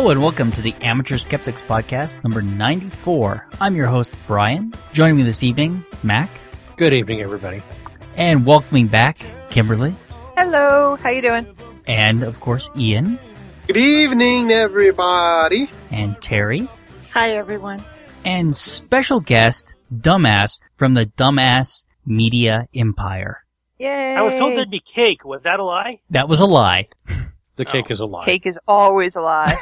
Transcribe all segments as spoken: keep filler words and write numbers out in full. Hello and welcome to the Amateur Skeptics Podcast number ninety-four. I'm your host, Brian. Joining me this evening, Mac. Good evening, everybody. And welcoming back, Kimberly. Hello, how you doing? And, of course, Ian. Good evening, everybody. And Terry. Hi, everyone. And special guest, Dumbass, from the Dumbass Media Empire. Yay! I was told there'd be cake. Was that a lie? That was a lie. The cake oh. is a lie. Cake is always a lie.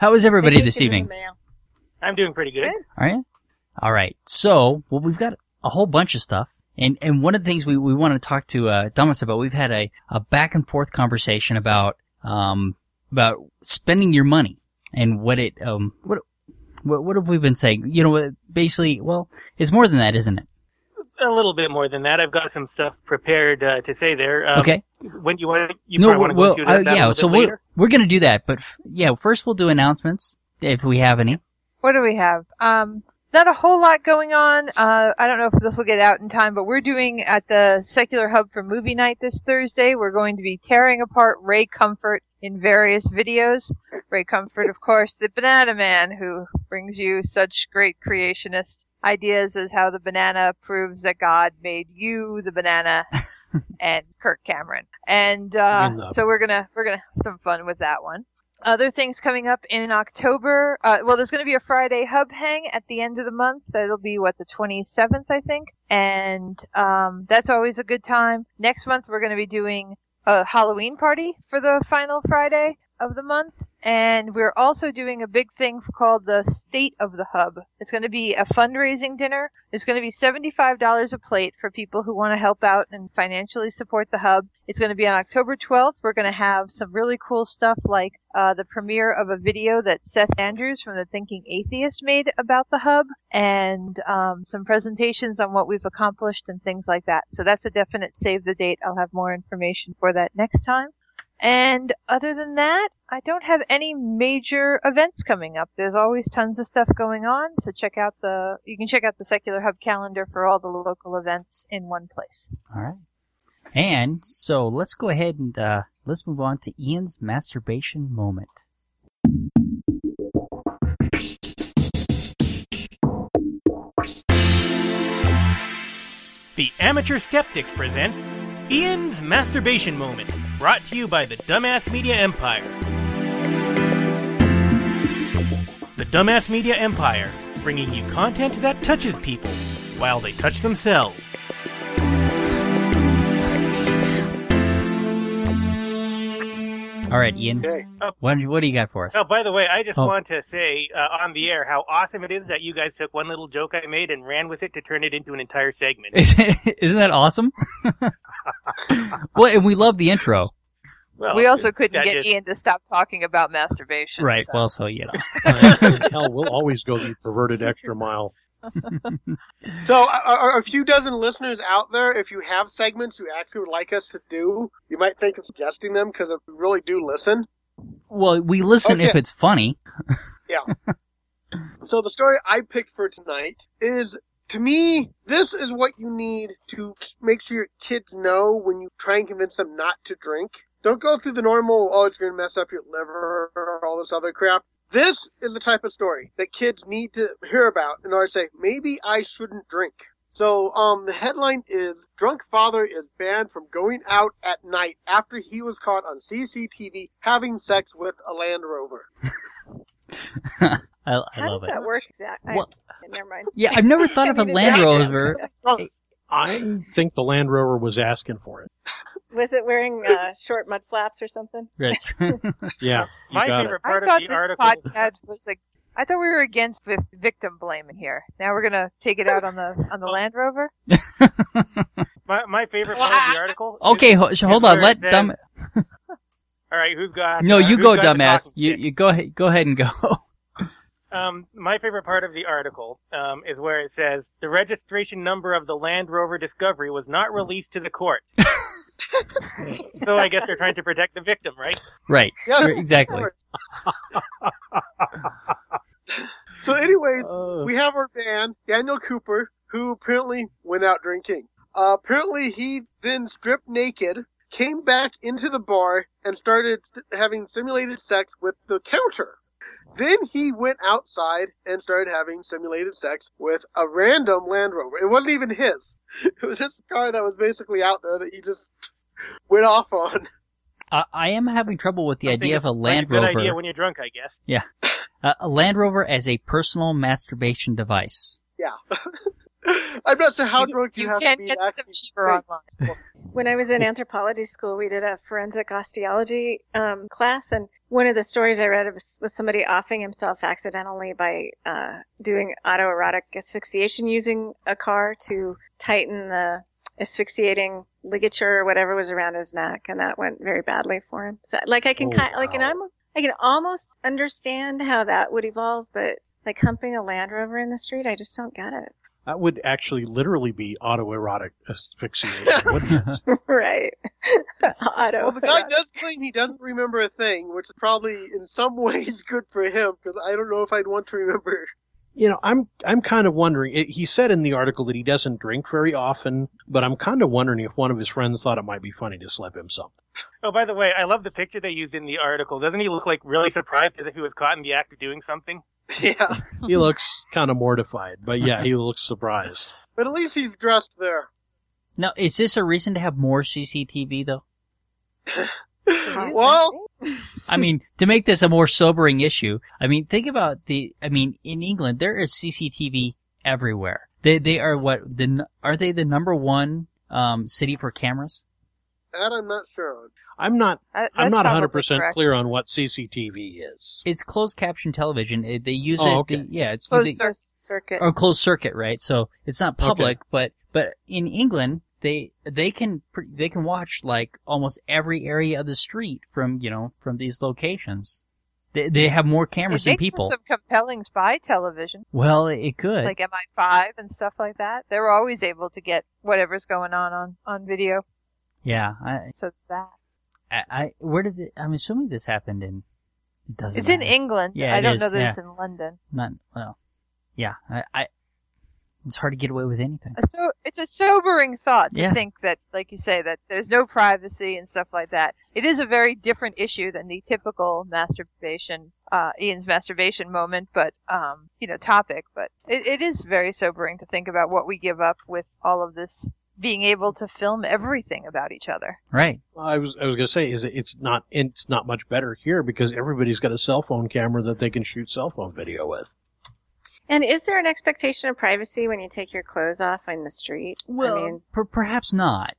How is everybody this evening? I'm doing pretty good. All right. All right. So, well, we've got a whole bunch of stuff. And, and one of the things we, we want to talk to, uh, Thomas about, we've had a, a back and forth conversation about, um, about spending your money and what it, um, what, what, what have we been saying? You know, basically, well, it's more than that, isn't it? A little bit more than that. I've got some stuff prepared uh, to say there. Um, okay. When do you want to? You no, probably well, want to go through that. Uh, yeah. So we're we're going to do that, but f- yeah, first we'll do announcements if we have any. What do we have? Um, not a whole lot going on. Uh, I don't know if this will get out in time, but we're doing at the Secular Hub for movie night this Thursday. We're going to be tearing apart Ray Comfort in various videos. Ray Comfort, of course, the Banana Man, who brings you such great creationist ideas as how the banana proves that God made you the banana, and Kirk Cameron. And uh, so we're gonna we're gonna have some fun with that one. Other things coming up in October. Uh, well, there's gonna be a Friday Hub Hang at the end of the month. That'll be what, the twenty-seventh, I think. And um, that's always a good time. Next month we're gonna be doing a Halloween party for the final Friday of the month. And we're also doing a big thing called the State of the Hub. It's going to be a fundraising dinner. It's going to be seventy-five dollars a plate for people who want to help out and financially support the Hub. It's going to be on October twelfth. We're going to have some really cool stuff like uh the premiere of a video that Seth Andrews from The Thinking Atheist made about the Hub, and um some presentations on what we've accomplished and things like that. So that's a definite save the date. I'll have more information for that next time. And other than that, I don't have any major events coming up. There's always tons of stuff going on, so check out the you can check out the Secular Hub calendar for all the local events in one place. All right. And so let's go ahead and uh let's move on to Ian's masturbation moment. The Amateur Skeptics present Ian's masturbation moment, brought to you by the Dumbass Media Empire. The Dumbass Media Empire, bringing you content that touches people while they touch themselves. All right, Ian. Okay. Oh. What, what do you got for us? Oh, by the way, I just oh. want to say uh, on the air how awesome it is that you guys took one little joke I made and ran with it to turn it into an entire segment. Isn't that awesome? Well, and we love the intro. Well, we also couldn't get just... Ian to stop talking about masturbation. Right. So. Well, so, you know. Hell, we'll always go the perverted extra mile. So, a, a few dozen listeners out there, if you have segments you actually would like us to do, you might think of suggesting them because we really do listen. Well, we listen okay. if it's funny. Yeah. So, the story I picked for tonight is, to me, this is what you need to make sure your kids know when you try and convince them not to drink. Don't go through the normal, oh, it's going to mess up your liver, or all this other crap. This is the type of story that kids need to hear about in order to say, maybe I shouldn't drink. So um, the headline is, Drunk Father is Banned from Going Out at Night After He Was Caught on C C T V Having Sex with a Land Rover. I, I love it. How does that work exactly? Well, never mind. Yeah, I've never thought of a Land Rover. I think the Land Rover was asking for it. Was it wearing uh, short mud flaps or something? Right. Yeah. My favorite part of the article. I thought this podcast was like, I thought we were against victim blaming here. Now we're gonna take it out on the on the Land Rover. my my favorite part of the article. Okay, is, hold on. Let says, dumb. All right, who's got? No, you uh, go, dumbass. You stick? you go ahead. Go ahead and go. Um, my favorite part of the article um, is where it says the registration number of the Land Rover Discovery was not released to the court. So I guess they're trying to protect the victim, right? Right. Yeah, exactly. So anyways, uh, we have our man, Daniel Cooper, who apparently went out drinking. Uh, apparently he then stripped naked came back into the bar and started having simulated sex with the counter. Then he went outside and started having simulated sex with a random Land Rover. It wasn't even his. It was just a car that was basically out there that he just went off on. Uh, I am having trouble with the I idea of a Land Rover. It's a good idea when you're drunk, I guess. Yeah. Uh, a Land Rover as a personal masturbation device. Yeah. I'm not sure how you, drunk you, you have to be. You can get them cheaper online. When I was in anthropology school, we did a forensic osteology um, class, and one of the stories I read was, was somebody offing himself accidentally by uh, doing autoerotic asphyxiation using a car to tighten the asphyxiating ligature or whatever was around his neck, and that went very badly for him. So, like, I can oh, kind wow. like, and I'm, I can almost understand how that would evolve, but like humping a Land Rover in the street, I just don't get it. That would actually literally be autoerotic asphyxiation, wouldn't it? Right. Auto. Well, the guy does claim he doesn't remember a thing, which is probably in some ways good for him, because I don't know if I'd want to remember. You know, I'm I'm kind of wondering. It, he said in the article that he doesn't drink very often, but I'm kind of wondering if one of his friends thought it might be funny to slip him something. Oh, by the way, I love the picture they used in the article. Doesn't he look like really surprised as if he was caught in the act of doing something? Yeah. He looks kind of mortified, but yeah, he looks surprised. But at least he's dressed there. Now, is this a reason to have more C C T V, though? Well, I mean, to make this a more sobering issue, I mean, think about the, I mean, in England, there is C C T V everywhere. They they are what, the, are they the number one um, city for cameras? That I'm not sure. I'm not. I, I'm not one hundred percent correct. Clear on what C C T V is. It's closed caption television. It, they use oh, it. Okay. They, yeah, it's closed they, circuit or closed circuit, right? So it's not public, okay. but but in England, they they can they can watch like almost every area of the street from you know from these locations. They they have more cameras than people. It makes for some compelling spy television. Well, it could like M I five and stuff like that. They're always able to get whatever's going on on, on video. Yeah, I, so it's that. I, I where did it, I'm assuming this happened in? It doesn't. It's matter. In England. Yeah, I it don't is. know that yeah. it's in London. Not well. Yeah, I, I. It's hard to get away with anything. So it's a sobering thought to yeah. think that, like you say, that there's no privacy and stuff like that. It is a very different issue than the typical masturbation, uh, Ian's masturbation moment, but um, you know, topic. But it, it is very sobering to think about what we give up with all of this. Being able to film everything about each other. Right. Well, I was I was going to say is it's not it's not much better here because everybody's got a cell phone camera that they can shoot cell phone video with. And is there an expectation of privacy when you take your clothes off on the street? Well, I mean, per- perhaps not.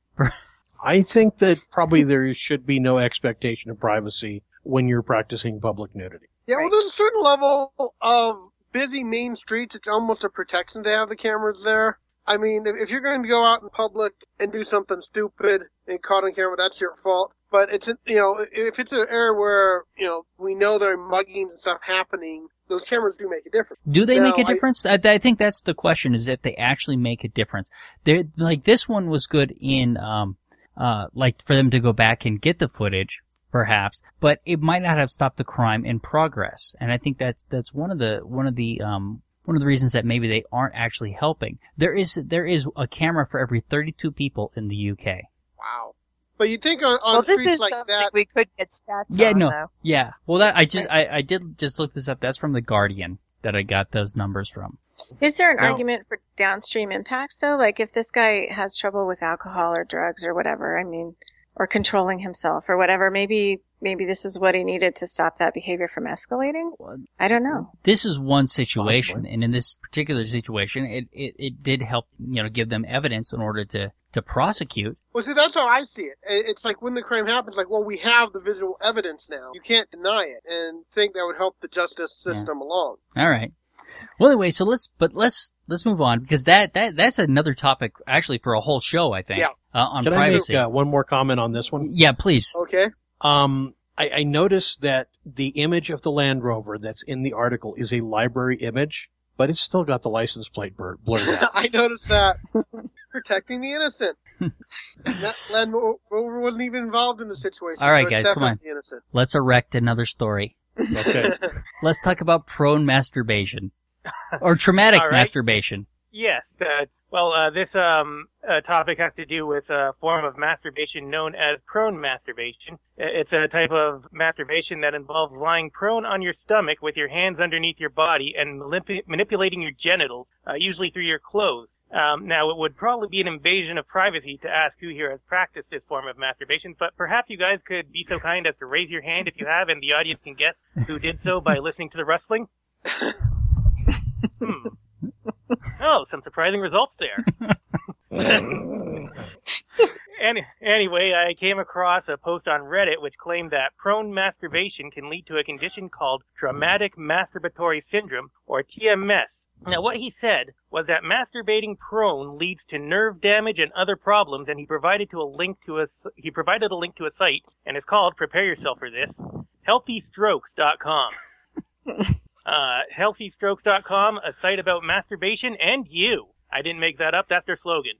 I think that probably there should be no expectation of privacy when you're practicing public nudity. Yeah, right. Well, there's a certain level of busy main streets. It's almost a protection to have the cameras there. I mean, if you're going to go out in public and do something stupid and caught on camera, that's your fault. But it's, you know, if it's an area where, you know, we know there are muggings and stuff happening, those cameras do make a difference. Do they now, make a difference? I, I think that's the question, is if they actually make a difference. They're, like, this one was good in, um, uh, like, for them to go back and get the footage, perhaps, but it might not have stopped the crime in progress. And I think that's, that's one of the, one of the, um, One of the reasons that maybe they aren't actually helping. There is there is a camera for every thirty-two people in the U K. Wow. But you think on, on well, streets this is like something that we could get stats yeah, on, no. though. Yeah. Well, that I just I, I did just look this up. That's from The Guardian that I got those numbers from. Is there an no. argument for downstream impacts though? Like if this guy has trouble with alcohol or drugs or whatever, I mean, or controlling himself or whatever, maybe Maybe this is what he needed to stop that behavior from escalating. I don't know. This is one situation, Possibly. and in this particular situation, it, it, it did help, you know, give them evidence in order to, to prosecute. Well, see, that's how I see it. It's like when the crime happens, like, well, we have the visual evidence now. You can't deny it and think that would help the justice system yeah. along. All right. Well, anyway, so let's but let's let's move on because that, that that's another topic actually for a whole show, I think, yeah. uh, on Can privacy. Can I make uh, one more comment on this one? Yeah, please. Okay. Um, I, I noticed that the image of the Land Rover that's in the article is a library image, but it's still got the license plate blurred out. I noticed that. Protecting the innocent. That Land Rover wasn't even involved in the situation. All right, guys, come on. Let's erect another story. Okay. Let's talk about prone masturbation or traumatic right. masturbation. Yes. Uh, well, uh, this um, uh, topic has to do with a form of masturbation known as prone masturbation. It's a type of masturbation that involves lying prone on your stomach with your hands underneath your body and manip- manipulating your genitals, uh, usually through your clothes. Um, now, it would probably be an invasion of privacy to ask who here has practiced this form of masturbation, but perhaps you guys could be so kind as to raise your hand if you have, and the audience can guess who did so by listening to the rustling. Hmm. Oh, some surprising results there. Any, anyway, I came across a post on Reddit which claimed that prone masturbation can lead to a condition called traumatic masturbatory syndrome, or T M S. Now, what he said was that masturbating prone leads to nerve damage and other problems, and he provided to a link to a he provided a link to a site, and it's called, prepare yourself for this, healthy strokes dot com. Uh, healthy strokes dot com, a site about masturbation and you. I didn't make that up. That's their slogan.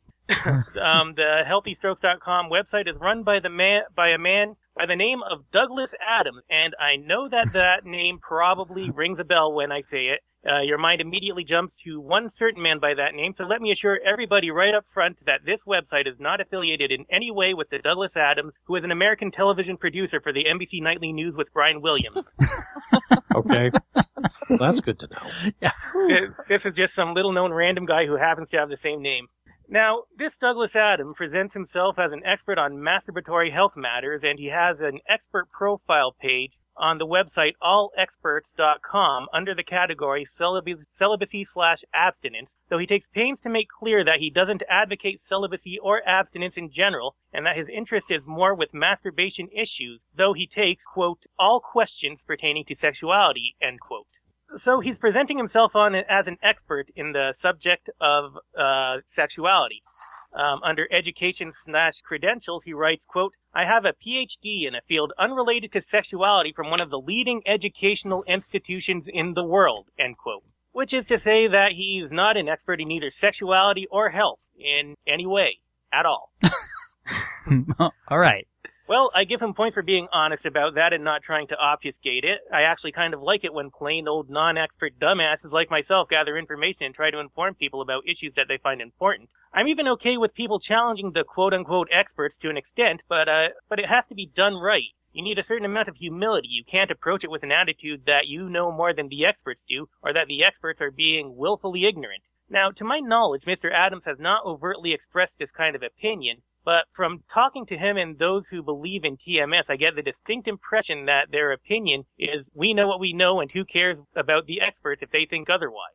um, the healthy strokes dot com website is run by the man, by a man by the name of Douglas Adams. And I know that that name probably rings a bell when I say it. Uh, your mind immediately jumps to one certain man by that name. So let me assure everybody right up front that this website is not affiliated in any way with the Douglas Adams, who is an American television producer for the N B C Nightly News with Brian Williams. Okay. Well, that's good to know. Yeah. This, this is just some little-known random guy who happens to have the same name. Now, this Douglas Adams presents himself as an expert on masturbatory health matters, and he has an expert profile page on the website all experts dot com under the category celibacy slash abstinence, though he takes pains to make clear that he doesn't advocate celibacy or abstinence in general, and that his interest is more with masturbation issues, though he takes, quote, all questions pertaining to sexuality, end quote. So he's presenting himself on as an expert in the subject of uh, sexuality. Um, under education slash credentials, he writes, quote, I have a P H D in a field unrelated to sexuality from one of the leading educational institutions in the world, end quote. Which is to say that he's not an expert in either sexuality or health in any way at all. All right. Well, I give him points for being honest about that and not trying to obfuscate it. I actually kind of like it when plain old non-expert dumbasses like myself gather information and try to inform people about issues that they find important. I'm even okay with people challenging the quote-unquote experts to an extent, but uh, but it has to be done right. You need a certain amount of humility. You can't approach it with an attitude that you know more than the experts do, or that the experts are being willfully ignorant. Now, to my knowledge, Mister Adams has not overtly expressed this kind of opinion, but from talking to him and those who believe in T M S, I get the distinct impression that their opinion is, we know what we know and who cares about the experts if they think otherwise.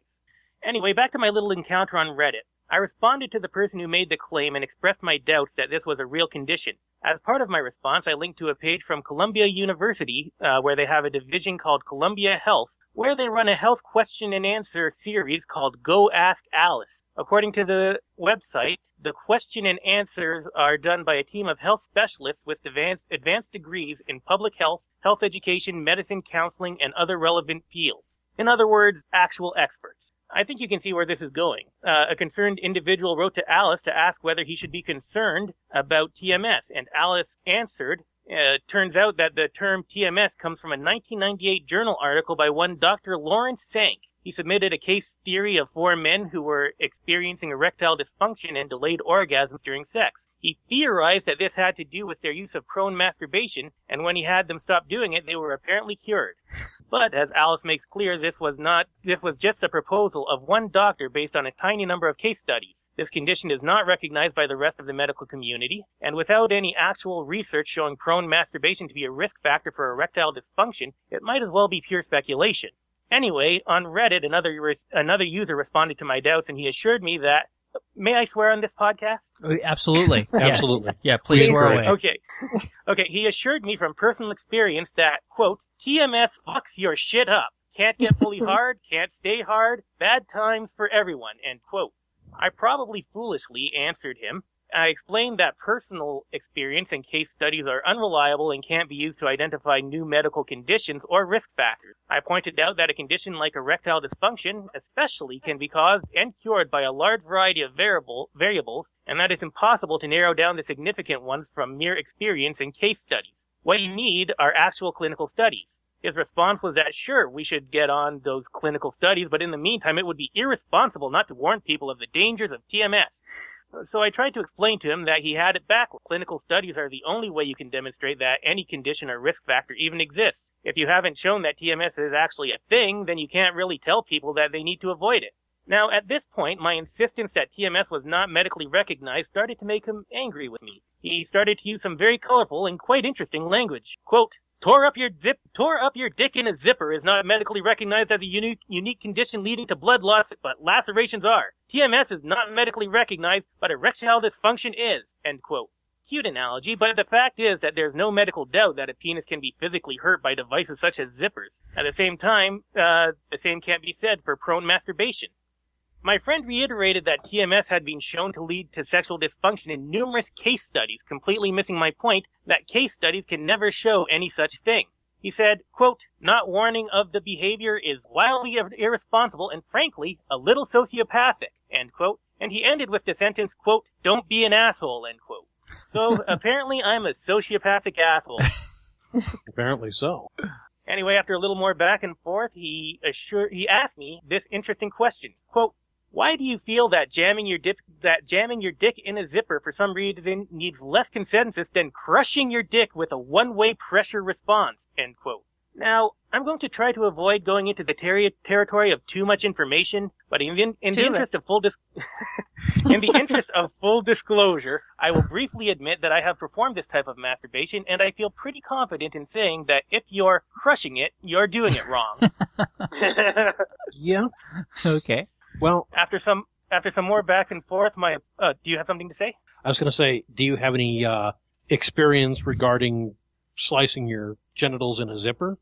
Anyway, back to my little encounter on Reddit. I responded to the person who made the claim and expressed my doubts that this was a real condition. As part of my response, I linked to a page from Columbia University, uh, where they have a division called Columbia Health, where they run a health question and answer series called Go Ask Alice. According to the website, the question and answers are done by a team of health specialists with advanced, advanced degrees in public health, health education, medicine, counseling, and other relevant fields. In other words, actual experts. I think you can see where this is going. Uh, a concerned individual wrote to Alice to ask whether he should be concerned about T M S, and Alice answered, Uh, turns out that the term T M S comes from a nineteen ninety-eight journal article by one Doctor Lawrence Sank. He submitted a case theory of four men who were experiencing erectile dysfunction and delayed orgasms during sex. He theorized that this had to do with their use of prone masturbation, and when he had them stop doing it, they were apparently cured. But, as Alice makes clear, this was not, this was just a proposal of one doctor based on a tiny number of case studies. This condition is not recognized by the rest of the medical community, and without any actual research showing prone masturbation to be a risk factor for erectile dysfunction, it might as well be pure speculation. Anyway, on Reddit, another res- another user responded to my doubts, and he assured me that, may I swear on this podcast? Oh, absolutely. Absolutely. Yeah, please, please swear away. Okay. Okay, he assured me from personal experience that, quote, T M S fucks your shit up. Can't get fully hard, can't stay hard, bad times for everyone, end quote. I probably foolishly answered him. I explained that personal experience and case studies are unreliable and can't be used to identify new medical conditions or risk factors. I pointed out that a condition like erectile dysfunction, especially, can be caused and cured by a large variety of variable, variables, and that it's impossible to narrow down the significant ones from mere experience and case studies. What you need are actual clinical studies. His response was that, sure, we should get on those clinical studies, but in the meantime, it would be irresponsible not to warn people of the dangers of T M S. So I tried to explain to him that he had it backwards. Clinical studies are the only way you can demonstrate that any condition or risk factor even exists. If you haven't shown that T M S is actually a thing, then you can't really tell people that they need to avoid it. Now, at this point, my insistence that T M S was not medically recognized started to make him angry with me. He started to use some very colorful and quite interesting language. Quote, Tore up your zip, tore up your dick in a zipper is not medically recognized as a unique, unique condition leading to blood loss, but lacerations are. T M S is not medically recognized, but erectile dysfunction is. End quote. Cute analogy, but the fact is that there's no medical doubt that a penis can be physically hurt by devices such as zippers. At the same time, uh, the same can't be said for prone masturbation. My friend reiterated that T M S had been shown to lead to sexual dysfunction in numerous case studies, completely missing my point that case studies can never show any such thing. He said, quote, Not warning of the behavior is wildly irresponsible and, frankly, a little sociopathic, end quote. And he ended with the sentence, quote, Don't be an asshole, end quote. So apparently I'm a sociopathic asshole. Apparently so. Anyway, after a little more back and forth, he assured, he asked me this interesting question, quote, Why do you feel that jamming your dip, that jamming your dick in a zipper for some reason needs less consensus than crushing your dick with a one-way pressure response? End quote. Now, I'm going to try to avoid going into the ter- territory of too much information, but in, in, in the interest of full dis- in the interest of full disclosure, I will briefly admit that I have performed this type of masturbation, and I feel pretty confident in saying that if you're crushing it, you're doing it wrong. Yeah. Okay. Well, after some after some more back and forth, my uh, do you have something to say? I was going to say, do you have any uh, experience regarding slicing your genitals in a zipper?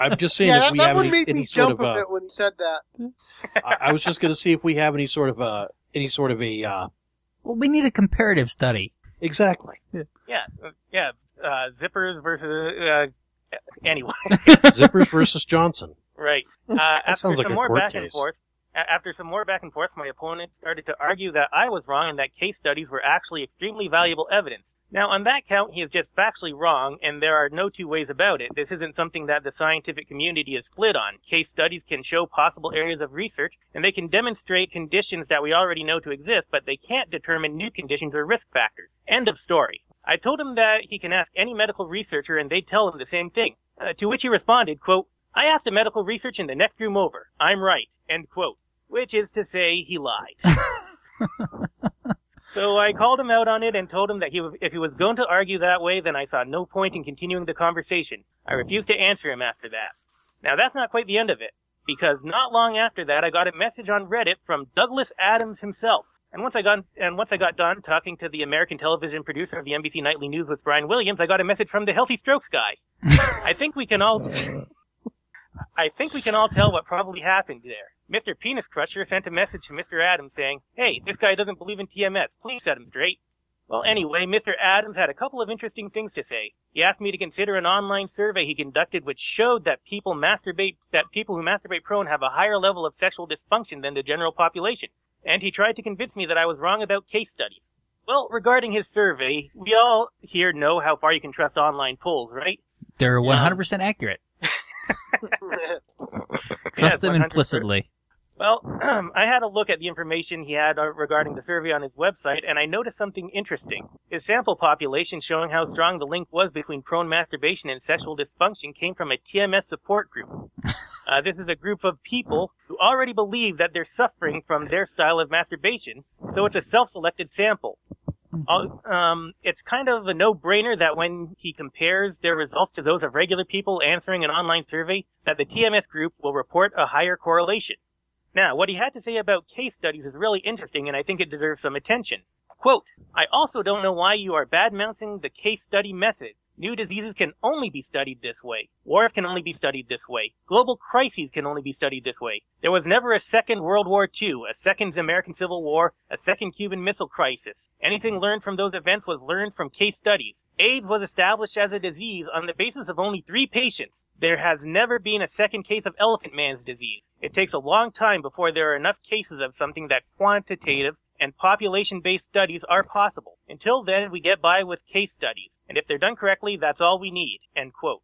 I'm just saying, yeah, that, if we that have would any, make any me sort jump of a, a bit when he said that. I, I was just going to see if we have any sort of a any sort of a. Uh, well, we need a comparative study. Exactly. Yeah, yeah, yeah. Uh, zippers versus uh, anyway. Zippers versus Johnson. Right. Uh, after some more back and forth, after some more back and forth, my opponent started to argue that I was wrong and that case studies were actually extremely valuable evidence. Now, on that count, he is just factually wrong, and there are no two ways about it. This isn't something that the scientific community is split on. Case studies can show possible areas of research, and they can demonstrate conditions that we already know to exist, but they can't determine new conditions or risk factors. End of story. I told him that he can ask any medical researcher, and they'd tell him the same thing. Uh, to which he responded, quote, I asked the medical research in the next room over. I'm right. End quote. Which is to say, he lied. So I called him out on it and told him that he, if he was going to argue that way, then I saw no point in continuing the conversation. I refused to answer him after that. Now, that's not quite the end of it, because not long after that, I got a message on Reddit from Douglas Adams himself. And once I got and once I got done talking to the American television producer of the N B C Nightly News with Brian Williams, I got a message from the Healthy Strokes guy. I think we can all... I think we can all tell what probably happened there. Mister Penis Crusher sent a message to Mister Adams saying, Hey, this guy doesn't believe in T M S. Please set him straight. Well, anyway, Mister Adams had a couple of interesting things to say. He asked me to consider an online survey he conducted which showed that people masturbate, that people who masturbate prone have a higher level of sexual dysfunction than the general population. And he tried to convince me that I was wrong about case studies. Well, regarding his survey, we all here know how far you can trust online polls, right? They're one hundred percent um, accurate. Trust yeah, them one hundred percent. Implicitly. Well, um, I had a look at the information he had regarding the survey on his website, and I noticed something interesting. His sample population showing how strong the link was between prone masturbation and sexual dysfunction came from a T M S support group. Uh, this is a group of people who already believe that they're suffering from their style of masturbation, so it's a self-selected sample. Um, it's kind of a no-brainer that when he compares their results to those of regular people answering an online survey, that the T M S group will report a higher correlation. Now, what he had to say about case studies is really interesting, and I think it deserves some attention. Quote, I also don't know why you are bad-mouthing the case study method. New diseases can only be studied this way. Wars can only be studied this way. Global crises can only be studied this way. There was never a second World War Two, a second American Civil War, a second Cuban Missile Crisis. Anything learned from those events was learned from case studies. AIDS was established as a disease on the basis of only three patients. There has never been a second case of Elephant Man's disease. It takes a long time before there are enough cases of something that quantitative and population-based studies are possible. Until then, we get by with case studies, and if they're done correctly, that's all we need, end quote.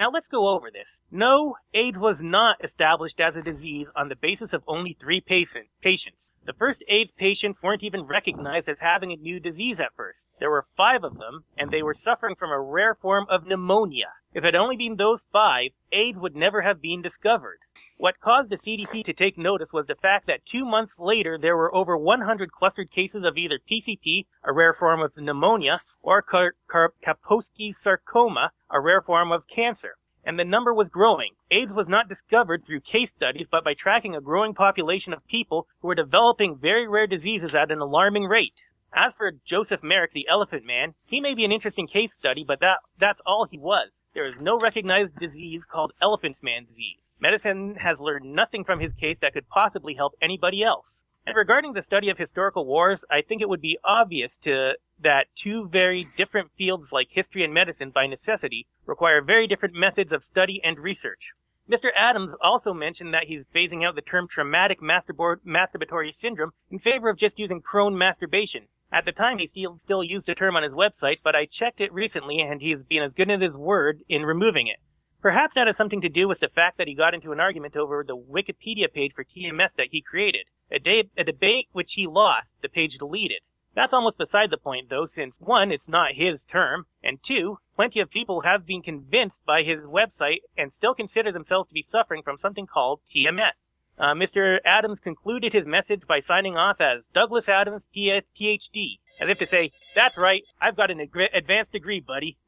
Now let's go over this. No, AIDS was not established as a disease on the basis of only three patient, patients. The first AIDS patients weren't even recognized as having a new disease at first. There were five of them, and they were suffering from a rare form of pneumonia. If it had only been those five, AIDS would never have been discovered. What caused the C D C to take notice was the fact that two months later there were over one hundred clustered cases of either P C P, a rare form of pneumonia, or Kar- Kar- Kaposi's sarcoma, a rare form of cancer. And the number was growing. AIDS was not discovered through case studies, but by tracking a growing population of people who were developing very rare diseases at an alarming rate. As for Joseph Merrick, the Elephant Man, he may be an interesting case study, but that, that's all he was. There is no recognized disease called Elephant Man disease. Medicine has learned nothing from his case that could possibly help anybody else. And regarding the study of historical wars, I think it would be obvious to that two very different fields like history and medicine by necessity require very different methods of study and research. Mister Adams also mentioned that he's phasing out the term traumatic masturbatory syndrome in favor of just using prone masturbation. At the time, he still, still used the term on his website, but I checked it recently and he's been as good as his word in removing it. Perhaps that has something to do with the fact that he got into an argument over the Wikipedia page for T M S that he created, a, de- a debate which he lost, the page deleted. That's almost beside the point, though, since, one, it's not his term, and two, plenty of people have been convinced by his website and still consider themselves to be suffering from something called T M S. Uh, Mister Adams concluded his message by signing off as Douglas Adams, P H D, as if to say, that's right, I've got an ag- advanced degree, buddy.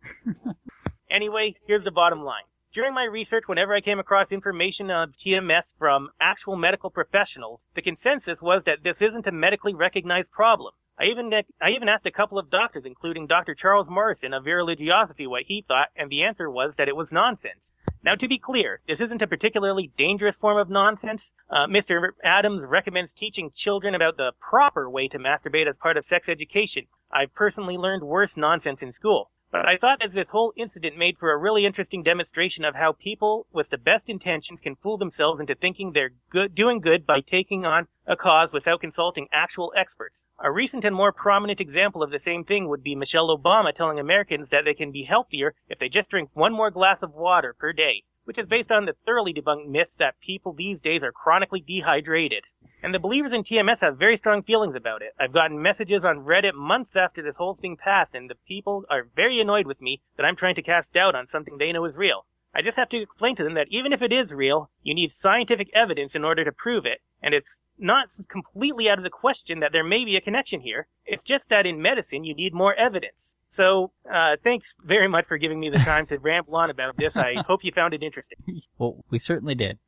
Anyway, here's the bottom line. During my research, whenever I came across information of T M S from actual medical professionals, the consensus was that this isn't a medically recognized problem. I even I even asked a couple of doctors, including Doctor Charles Morrison of Viroligiosophy, what he thought, and the answer was that it was nonsense. Now, to be clear, this isn't a particularly dangerous form of nonsense. Uh, Mister Adams recommends teaching children about the proper way to masturbate as part of sex education. I've personally learned worse nonsense in school. But I thought as this whole incident made for a really interesting demonstration of how people with the best intentions can fool themselves into thinking they're good, doing good by taking on a cause without consulting actual experts. A recent and more prominent example of the same thing would be Michelle Obama telling Americans that they can be healthier if they just drink one more glass of water per day, which is based on the thoroughly debunked myths that people these days are chronically dehydrated. And the believers in T M S have very strong feelings about it. I've gotten messages on Reddit months after this whole thing passed, and the people are very annoyed with me that I'm trying to cast doubt on something they know is real. I just have to explain to them that even if it is real, you need scientific evidence in order to prove it, and it's not completely out of the question that there may be a connection here. It's just that in medicine, you need more evidence. So, uh, thanks very much for giving me the time to ramble on about this. I hope you found it interesting. Well, we certainly did.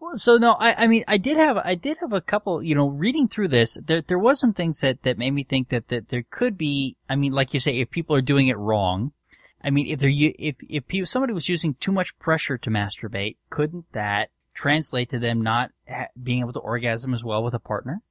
Well, so no, I, I mean, I did have, I did have a couple, you know, reading through this, there, there was some things that, that made me think that, that there could be, I mean, like you say, if people are doing it wrong, I mean, if they're, if, if somebody was using too much pressure to masturbate, couldn't that translate to them not ha- being able to orgasm as well with a partner?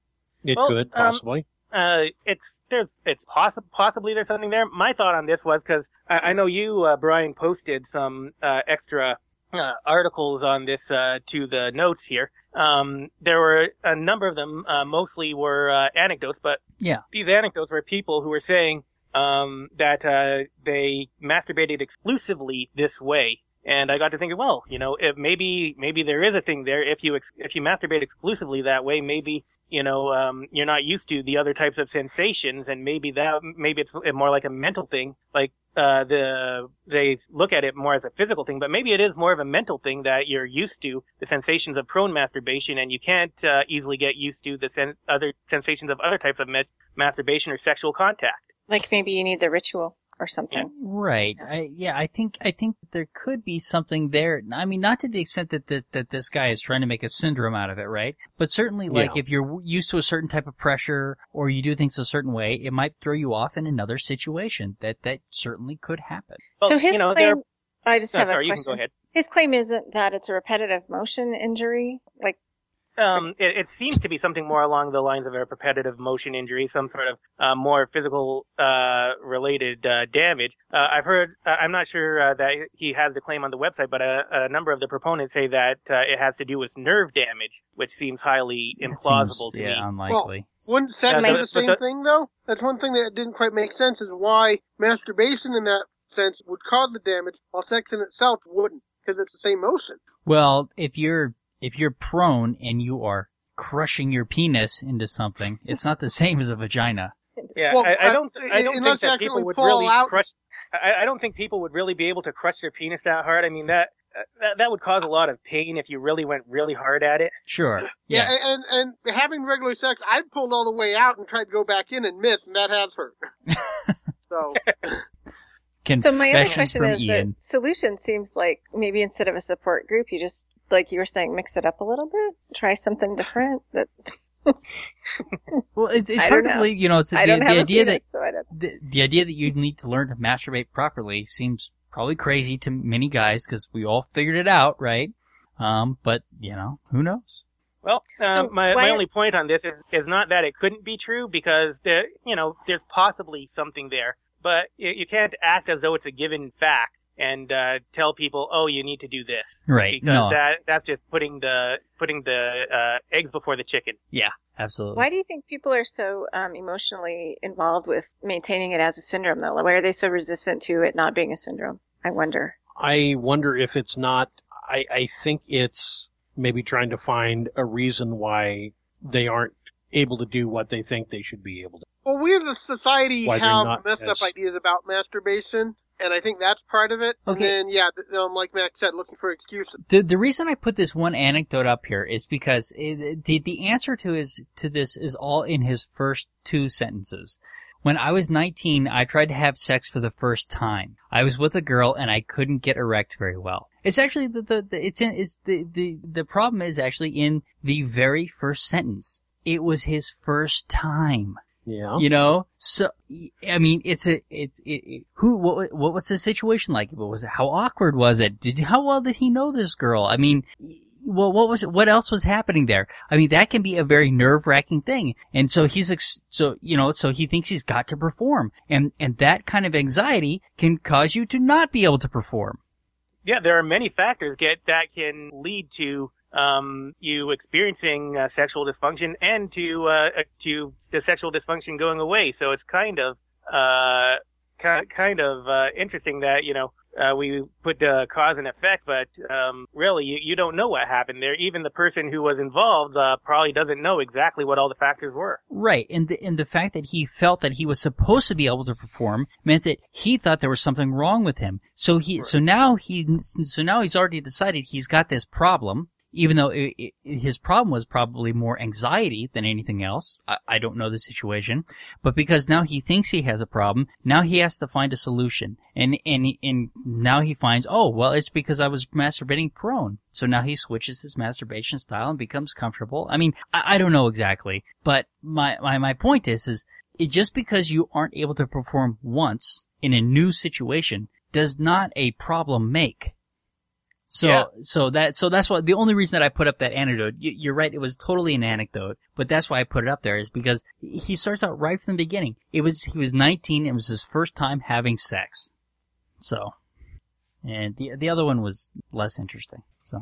It well, could, possibly. Um, Uh, it's, there's, it's possi- possibly there's something there. My thought on this was, cause I, I know you, uh, Brian, posted some, uh, extra, uh, articles on this, uh, to the notes here. Um, there were a number of them, uh, mostly were, uh, anecdotes, but yeah, these anecdotes were people who were saying, um, that, uh, they masturbated exclusively this way. And I got to thinking, well, you know, if maybe, maybe there is a thing there. If you, ex- if you masturbate exclusively that way, maybe, you know, um, you're not used to the other types of sensations, and maybe that, maybe it's more like a mental thing. Like, uh, the, they look at it more as a physical thing, but maybe it is more of a mental thing that you're used to the sensations of prone masturbation, and you can't, uh, easily get used to the sen- other sensations of other types of ma- masturbation or sexual contact. Like maybe you need the ritual. Or something, right? Yeah. I, yeah, I think I think there could be something there. I mean, not to the extent that that, that this guy is trying to make a syndrome out of it, right? But certainly, like yeah. if you're used to a certain type of pressure or you do things a certain way, it might throw you off in another situation. That that certainly could happen. Well, so his you know, claim, are, I just no, have sorry, a question. You can go ahead. His claim isn't that it's a repetitive motion injury, like. Um, it, it seems to be something more along the lines of a repetitive motion injury, some sort of uh, more physical uh, related uh, damage. Uh, I've heard, uh, I'm not sure uh, that he has the claim on the website, but a, a number of the proponents say that uh, it has to do with nerve damage, which seems highly implausible seems, to yeah, me. Yeah, unlikely. Well, wouldn't sex be the same the, thing, though? That's one thing that didn't quite make sense is why masturbation in that sense would cause the damage, while sex in itself wouldn't, because it's the same motion. Well, if you're if you're prone and you are crushing your penis into something, it's not the same as a vagina. Yeah, well, I, I don't. I don't think that people would really out. crush. I, I don't think people would really be able to crush their penis that hard. I mean, that that, that would cause a lot of pain if you really went really hard at it. Sure. Yeah. yeah and, and and having regular sex, I pulled all the way out and tried to go back in and miss, and that has hurt. so. So my other question is, Ian. The solution seems like maybe instead of a support group, you just, like you were saying, mix it up a little bit, try something different. That. Well, it's it's hard to believe, you know. It's the, the idea penis, that so the, the idea that you'd need to learn to masturbate properly seems probably crazy to many guys because we all figured it out, right? Um, but you know, who knows? Well, um, so my my are... only point on this is is not that it couldn't be true because there, you know, there's possibly something there, but you, you can't act as though it's a given fact and uh, tell people, oh, you need to do this, right? Because no. that that's just putting the putting the uh, eggs before the chicken. Yeah. Absolutely. Why do you think people are so um, emotionally involved with maintaining it as a syndrome, though? Why are they so resistant to it not being a syndrome? I wonder. I wonder if it's not. I, I think it's maybe trying to find a reason why they aren't able to do what they think they should be able to. Well, we as a society have messed as... up ideas about masturbation, and I think that's part of it. Okay. And then, yeah, um, like Max said, looking for excuses. The, the reason I put this one anecdote up here is because it, the the answer to his to this is all in his first two sentences. When I was nineteen, I tried to have sex for the first time. I was with a girl, and I couldn't get erect very well. It's actually the the, the it's in is the, the the problem is actually in the very first sentence. It was his first time. Yeah. You know, so I mean, it's a it's it, it, who what what was the situation like? What was it? How awkward was it? Did how well did he know this girl? I mean, well, what was it? What else was happening there? I mean, that can be a very nerve-wracking thing. And so he's ex- so you know, so he thinks he's got to perform, and and that kind of anxiety can cause you to not be able to perform. Yeah, there are many factors that that can lead to. Um, you experiencing uh, sexual dysfunction and to uh, to the sexual dysfunction going away. So it's kind of uh, ki- kind of uh, interesting that you know uh, we put uh, cause and effect, but um, really you, you don't know what happened there. Even the person who was involved uh, probably doesn't know exactly what all the factors were. Right, and the, and the fact that he felt that he was supposed to be able to perform meant that he thought there was something wrong with him. So he right. so now he so now he's already decided he's got this problem. Even though it, it, his problem was probably more anxiety than anything else. I, I don't know the situation. But because now he thinks he has a problem, now he has to find a solution. And, and, and now he finds, oh, well, it's because I was masturbating prone. So now he switches his masturbation style and becomes comfortable. I mean, I, I don't know exactly. But my, my, my point is, is it just because you aren't able to perform once in a new situation does not a problem make. So, yeah. so that, so that's why the only reason that I put up that anecdote, you, you're right, it was totally an anecdote, but that's why I put it up there is because he starts out right from the beginning. It was, he was nineteen, it was his first time having sex. So, and the, the other one was less interesting. So,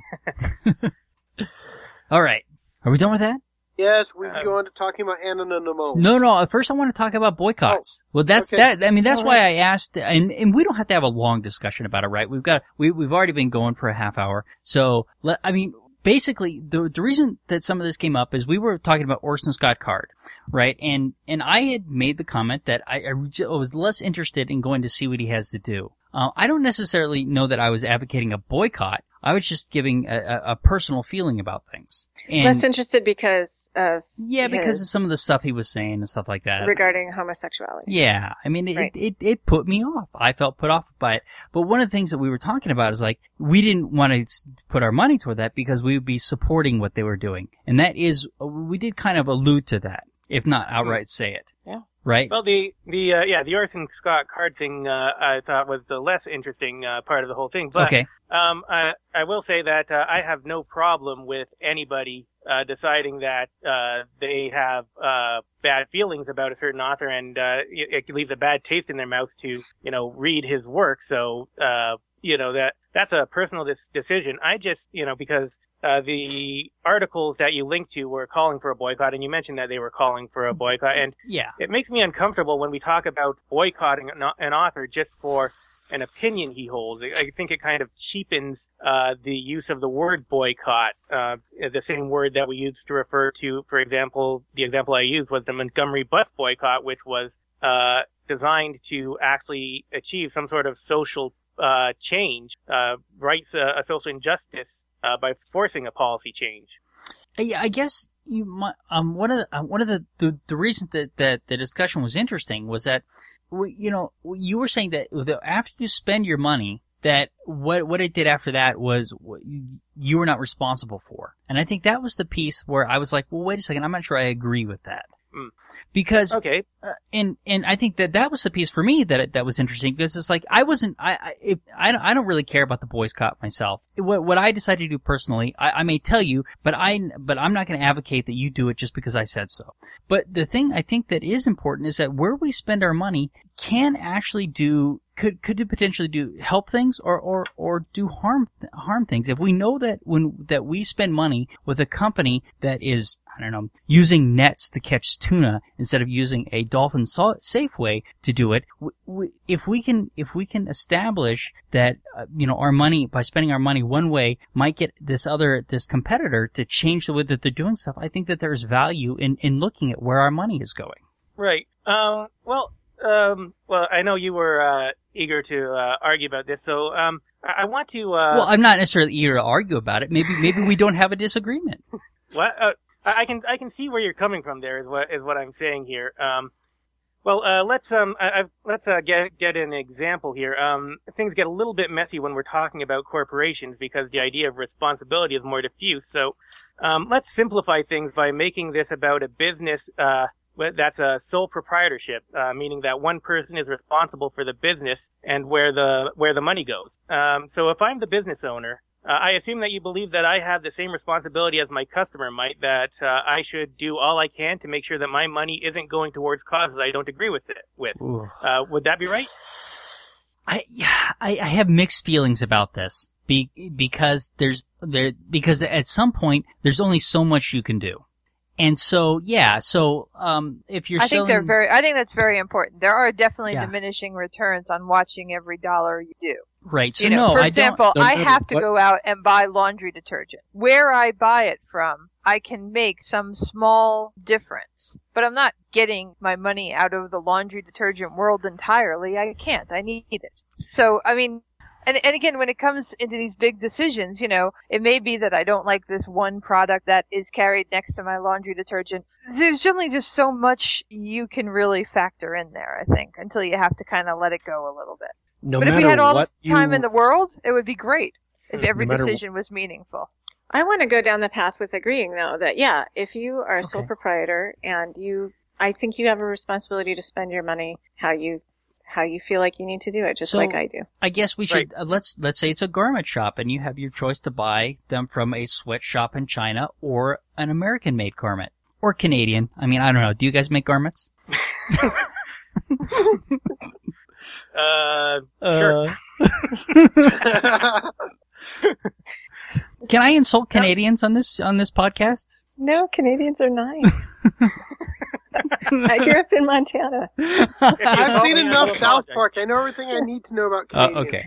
all right. Are we done with that? Yes, we can go on to talking about anonymous. No, no. First, I want to talk about boycotts. Oh, well, that's okay. that. I mean, that's All why right. I asked, and, and we don't have to have a long discussion about it, right? We've got we we've already been going for a half hour. So, let, I mean, basically, the the reason that some of this came up is we were talking about Orson Scott Card, right? And and I had made the comment that I, I was less interested in going to see what he has to do. Uh, I don't necessarily know that I was advocating a boycott. I was just giving a, a personal feeling about things. And less interested because of yeah, because of some of the stuff he was saying and stuff like that regarding homosexuality. Yeah, I mean, it, right. it, it it put me off. I felt put off by it. But one of the things that we were talking about is like we didn't want to put our money toward that because we would be supporting what they were doing, and that is we did kind of allude to that, if not outright say it. Yeah. Right. Well, the the uh, yeah the Orson Scott Card thing uh, I thought was the less interesting uh, part of the whole thing. But okay. um, I I will say that uh, I have no problem with anybody uh, deciding that uh, they have uh, bad feelings about a certain author, and uh, it, it leaves a bad taste in their mouth to you know read his work. So uh, you know that that's a personal dis- decision. I just you know because. uh, the articles that you linked to were calling for a boycott, and you mentioned that they were calling for a boycott. And yeah. It makes me uncomfortable when we talk about boycotting an, an author just for an opinion he holds. I think it kind of cheapens uh, the use of the word boycott, uh, the same word that we used to refer to, for example, the example I used was the Montgomery bus boycott, which was uh, designed to actually achieve some sort of social uh, change, uh, rights, uh, a social injustice uh, by forcing a policy change. Yeah, I guess you might, um one of the, um, one of the, the the reasons that that the discussion was interesting was that you know you were saying that after you spend your money, that what what it did after that was you were not responsible for, and I think that was the piece where I was like, well, wait a second, I'm not sure I agree with that. Because, okay. uh, and, and I think that that was the piece for me that, that was interesting, because it's like, I wasn't, I, I, it, I, don't, I don't really care about the boycott myself. What, what I decided to do personally, I, I may tell you, but I, but I'm not going to advocate that you do it just because I said so. But the thing I think that is important is that where we spend our money can actually do, could, could it potentially do help things or, or, or do harm, harm things. If we know that when, that we spend money with a company that is, I don't know, using nets to catch tuna instead of using a dolphin safe way to do it. If we can, if we can establish that, uh, you know, our money, by spending our money one way, might get this other, this competitor to change the way that they're doing stuff, I think that there's value in, in looking at where our money is going. Right. Um, well, um, well, I know you were, uh, eager to, uh, argue about this, so, um, I, I want to, uh. Well, I'm not necessarily eager to argue about it. Maybe, maybe we don't have a disagreement. What? Uh, I can I can see where you're coming from. There is what is what I'm saying here. Um, well, uh, let's um I, I've, let's uh, get get an example here. Um, things get a little bit messy when we're talking about corporations because the idea of responsibility is more diffuse. So, um, let's simplify things by making this about a business uh that's a sole proprietorship, uh, meaning that one person is responsible for the business and where the where the money goes. Um, so if I'm the business owner. Uh, I assume that you believe that I have the same responsibility as my customer might, that uh, I should do all I can to make sure that my money isn't going towards causes I don't agree with it with. Uh, would that be right? I, I I have mixed feelings about this be, because there's there because at some point there's only so much you can do. And so, yeah, so, um, if you're I selling... I think they're very, I think that's very important. There are definitely yeah. diminishing returns on watching every dollar you do. Right. So, you know, no, for I example, don't, don't I have to what? go out and buy laundry detergent. Where I buy it from, I can make some small difference, but I'm not getting my money out of the laundry detergent world entirely. I can't. I need it. So, I mean, And, and again, when it comes into these big decisions, you know, it may be that I don't like this one product that is carried next to my laundry detergent. There's generally just so much you can really factor in there, I think, until you have to kind of let it go a little bit. No but if we had all the time you... in the world, it would be great if every no decision what... was meaningful. I want to go down the path with agreeing, though, that, yeah, if you are a okay. sole proprietor and you, I think you have a responsibility to spend your money how you how you feel like you need to do it, just so, like I do. I guess we should, right. uh, let's let's say it's a garment shop, and you have your choice to buy them from a sweatshop in China or an American-made garment. Or Canadian. I mean, I don't know. Do you guys make garments? uh, sure. Uh, Can I insult Canadians on this on this podcast? No, Canadians are nice. I grew up in Montana. I've seen enough South Park. I know everything I need to know about Canadians. Uh, okay.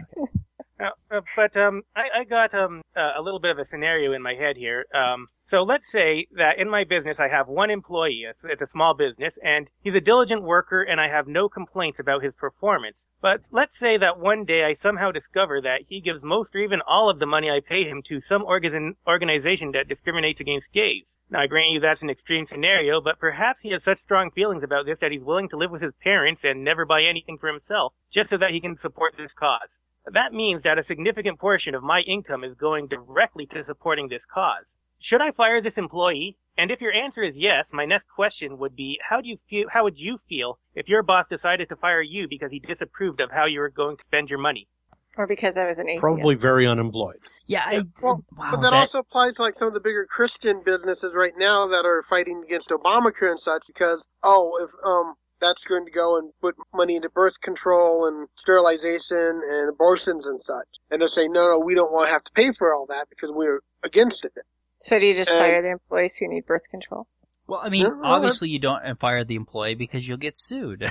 uh, uh, but um, I, I got um, uh, a little bit of a scenario in my head here. Um, so let's say that in my business I have one employee. It's, it's a small business, and he's a diligent worker, and I have no complaints about his performance. But let's say that one day I somehow discover that he gives most or even all of the money I pay him to some organ- organization that discriminates against gays. Now, I grant you that's an extreme scenario, but perhaps he has such strong feelings about this that he's willing to live with his parents and never buy anything for himself, just so that he can support this cause. That means that a significant portion of my income is going directly to supporting this cause. Should I fire this employee? And if your answer is yes, my next question would be, how do you feel, how would you feel if your boss decided to fire you because he disapproved of how you were going to spend your money? Or because I was an atheist. Probably very unemployed. Yeah. I, well, wow, but that, that also applies to like some of the bigger Christian businesses right now that are fighting against Obamacare and such because, oh, if um that's going to go and put money into birth control and sterilization and abortions and such. And they're saying, no, no, we don't want to have to pay for all that because we're against it. So do you just and, fire the employees who need birth control? Well, I mean, mm-hmm. obviously you don't fire the employee because you'll get sued.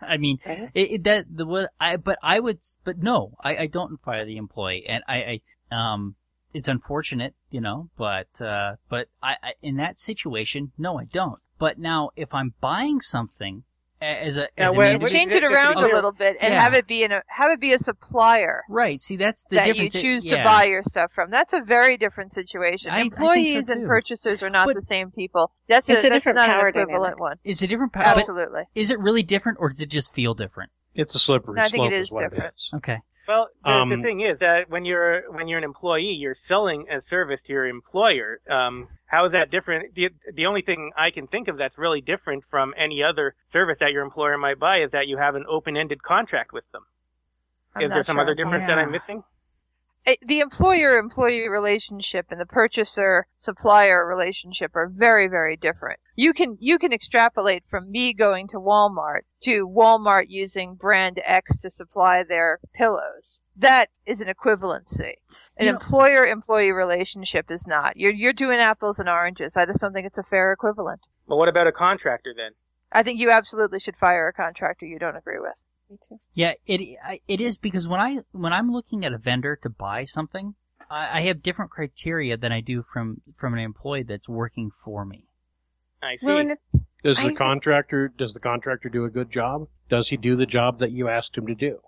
I mean, mm-hmm. it, it, that the what I but I would but no, I, I don't fire the employee, and I, I um it's unfortunate, you know, but uh but I, I in that situation, no, I don't. But now if I'm buying something as a as now, an individual, change it around a little bit and yeah. have it be in a have it be a supplier, right? See, that's the that difference you choose it, yeah. to buy your stuff from. That's a very different situation. I, Employees I think so and purchasers are not but, the same people. That's it's a, a that's different not power an equivalent dynamic. One. It's a different power. Absolutely. Is it really different, or does it just feel different? It's a slippery slope. I think slope it is different. It is. Okay. Well, the, um, the thing is that when you're when you're an employee, you're selling a service to your employer. Um, how is that different? The, the only thing I can think of that's really different from any other service that your employer might buy is that you have an open-ended contract with them. I'm is there some sure. other difference yeah. that I'm missing? The employer-employee relationship and the purchaser-supplier relationship are very, very different. You can you can extrapolate from me going to Walmart to Walmart using brand X to supply their pillows. That is an equivalency. An you know, employer-employee relationship is not. You're you're doing apples and oranges. I just don't think it's a fair equivalent. But what about a contractor then? I think you absolutely should fire a contractor you don't agree with. Me too. Yeah, it it is, because when I when I'm looking at a vendor to buy something, I, I have different criteria than I do from from an employee that's working for me. I see. Well, does the I, contractor does the contractor do a good job? Does he do the job that you asked him to do?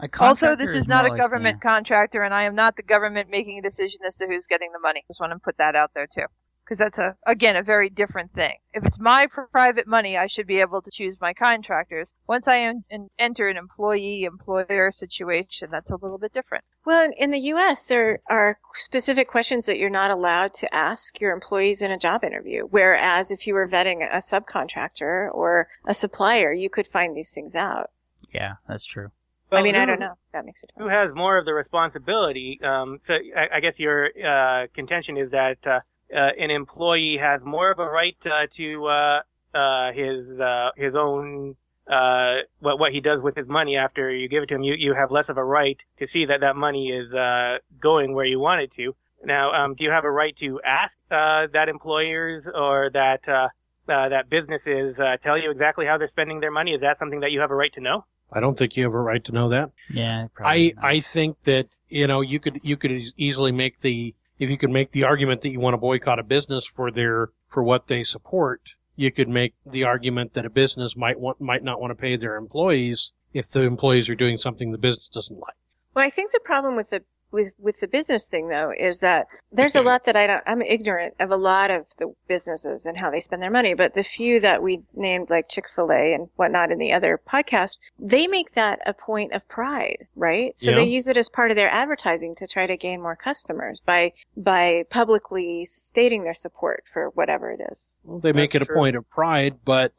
A also, this is, is not a like, government yeah. contractor, and I am not the government making a decision as to who's getting the money. I just want to put that out there too, because that's a again a very different thing. If it's my private money, I should be able to choose my contractors. Once I en- enter an employee-employer situation, that's a little bit different. Well, in the U S, there are specific questions that you're not allowed to ask your employees in a job interview, whereas if you were vetting a subcontractor or a supplier, you could find these things out. Yeah, that's true. Well, I mean, who, I don't know. That makes it hard. Who has more of the responsibility? Um, so I, I guess your uh, contention is that uh, Uh, an employee has more of a right uh, to uh, uh, his uh, his own uh, what what he does with his money after you give it to him. You you have less of a right to see that that money is uh, going where you want it to. Now, um, do you have a right to ask uh, that employers or that uh, uh, that businesses uh, tell you exactly how they're spending their money? Is that something that you have a right to know? I don't think you have a right to know that. Yeah, probably. I I think that you know you could you could easily make the If you could make the argument that you want to boycott a business for their for what they support, you could make the argument that a business might want might not want to pay their employees if the employees are doing something the business doesn't like. Well, I think the problem with the with with the business thing though is that there's a lot that I don't I'm ignorant of a lot of the businesses and how they spend their money, but the few that we named like Chick-fil-A and whatnot in the other podcast, they make that a point of pride, right? So yeah. they use it as part of their advertising to try to gain more customers by by publicly stating their support for whatever it is. Well, they That's make it true. A point of pride, but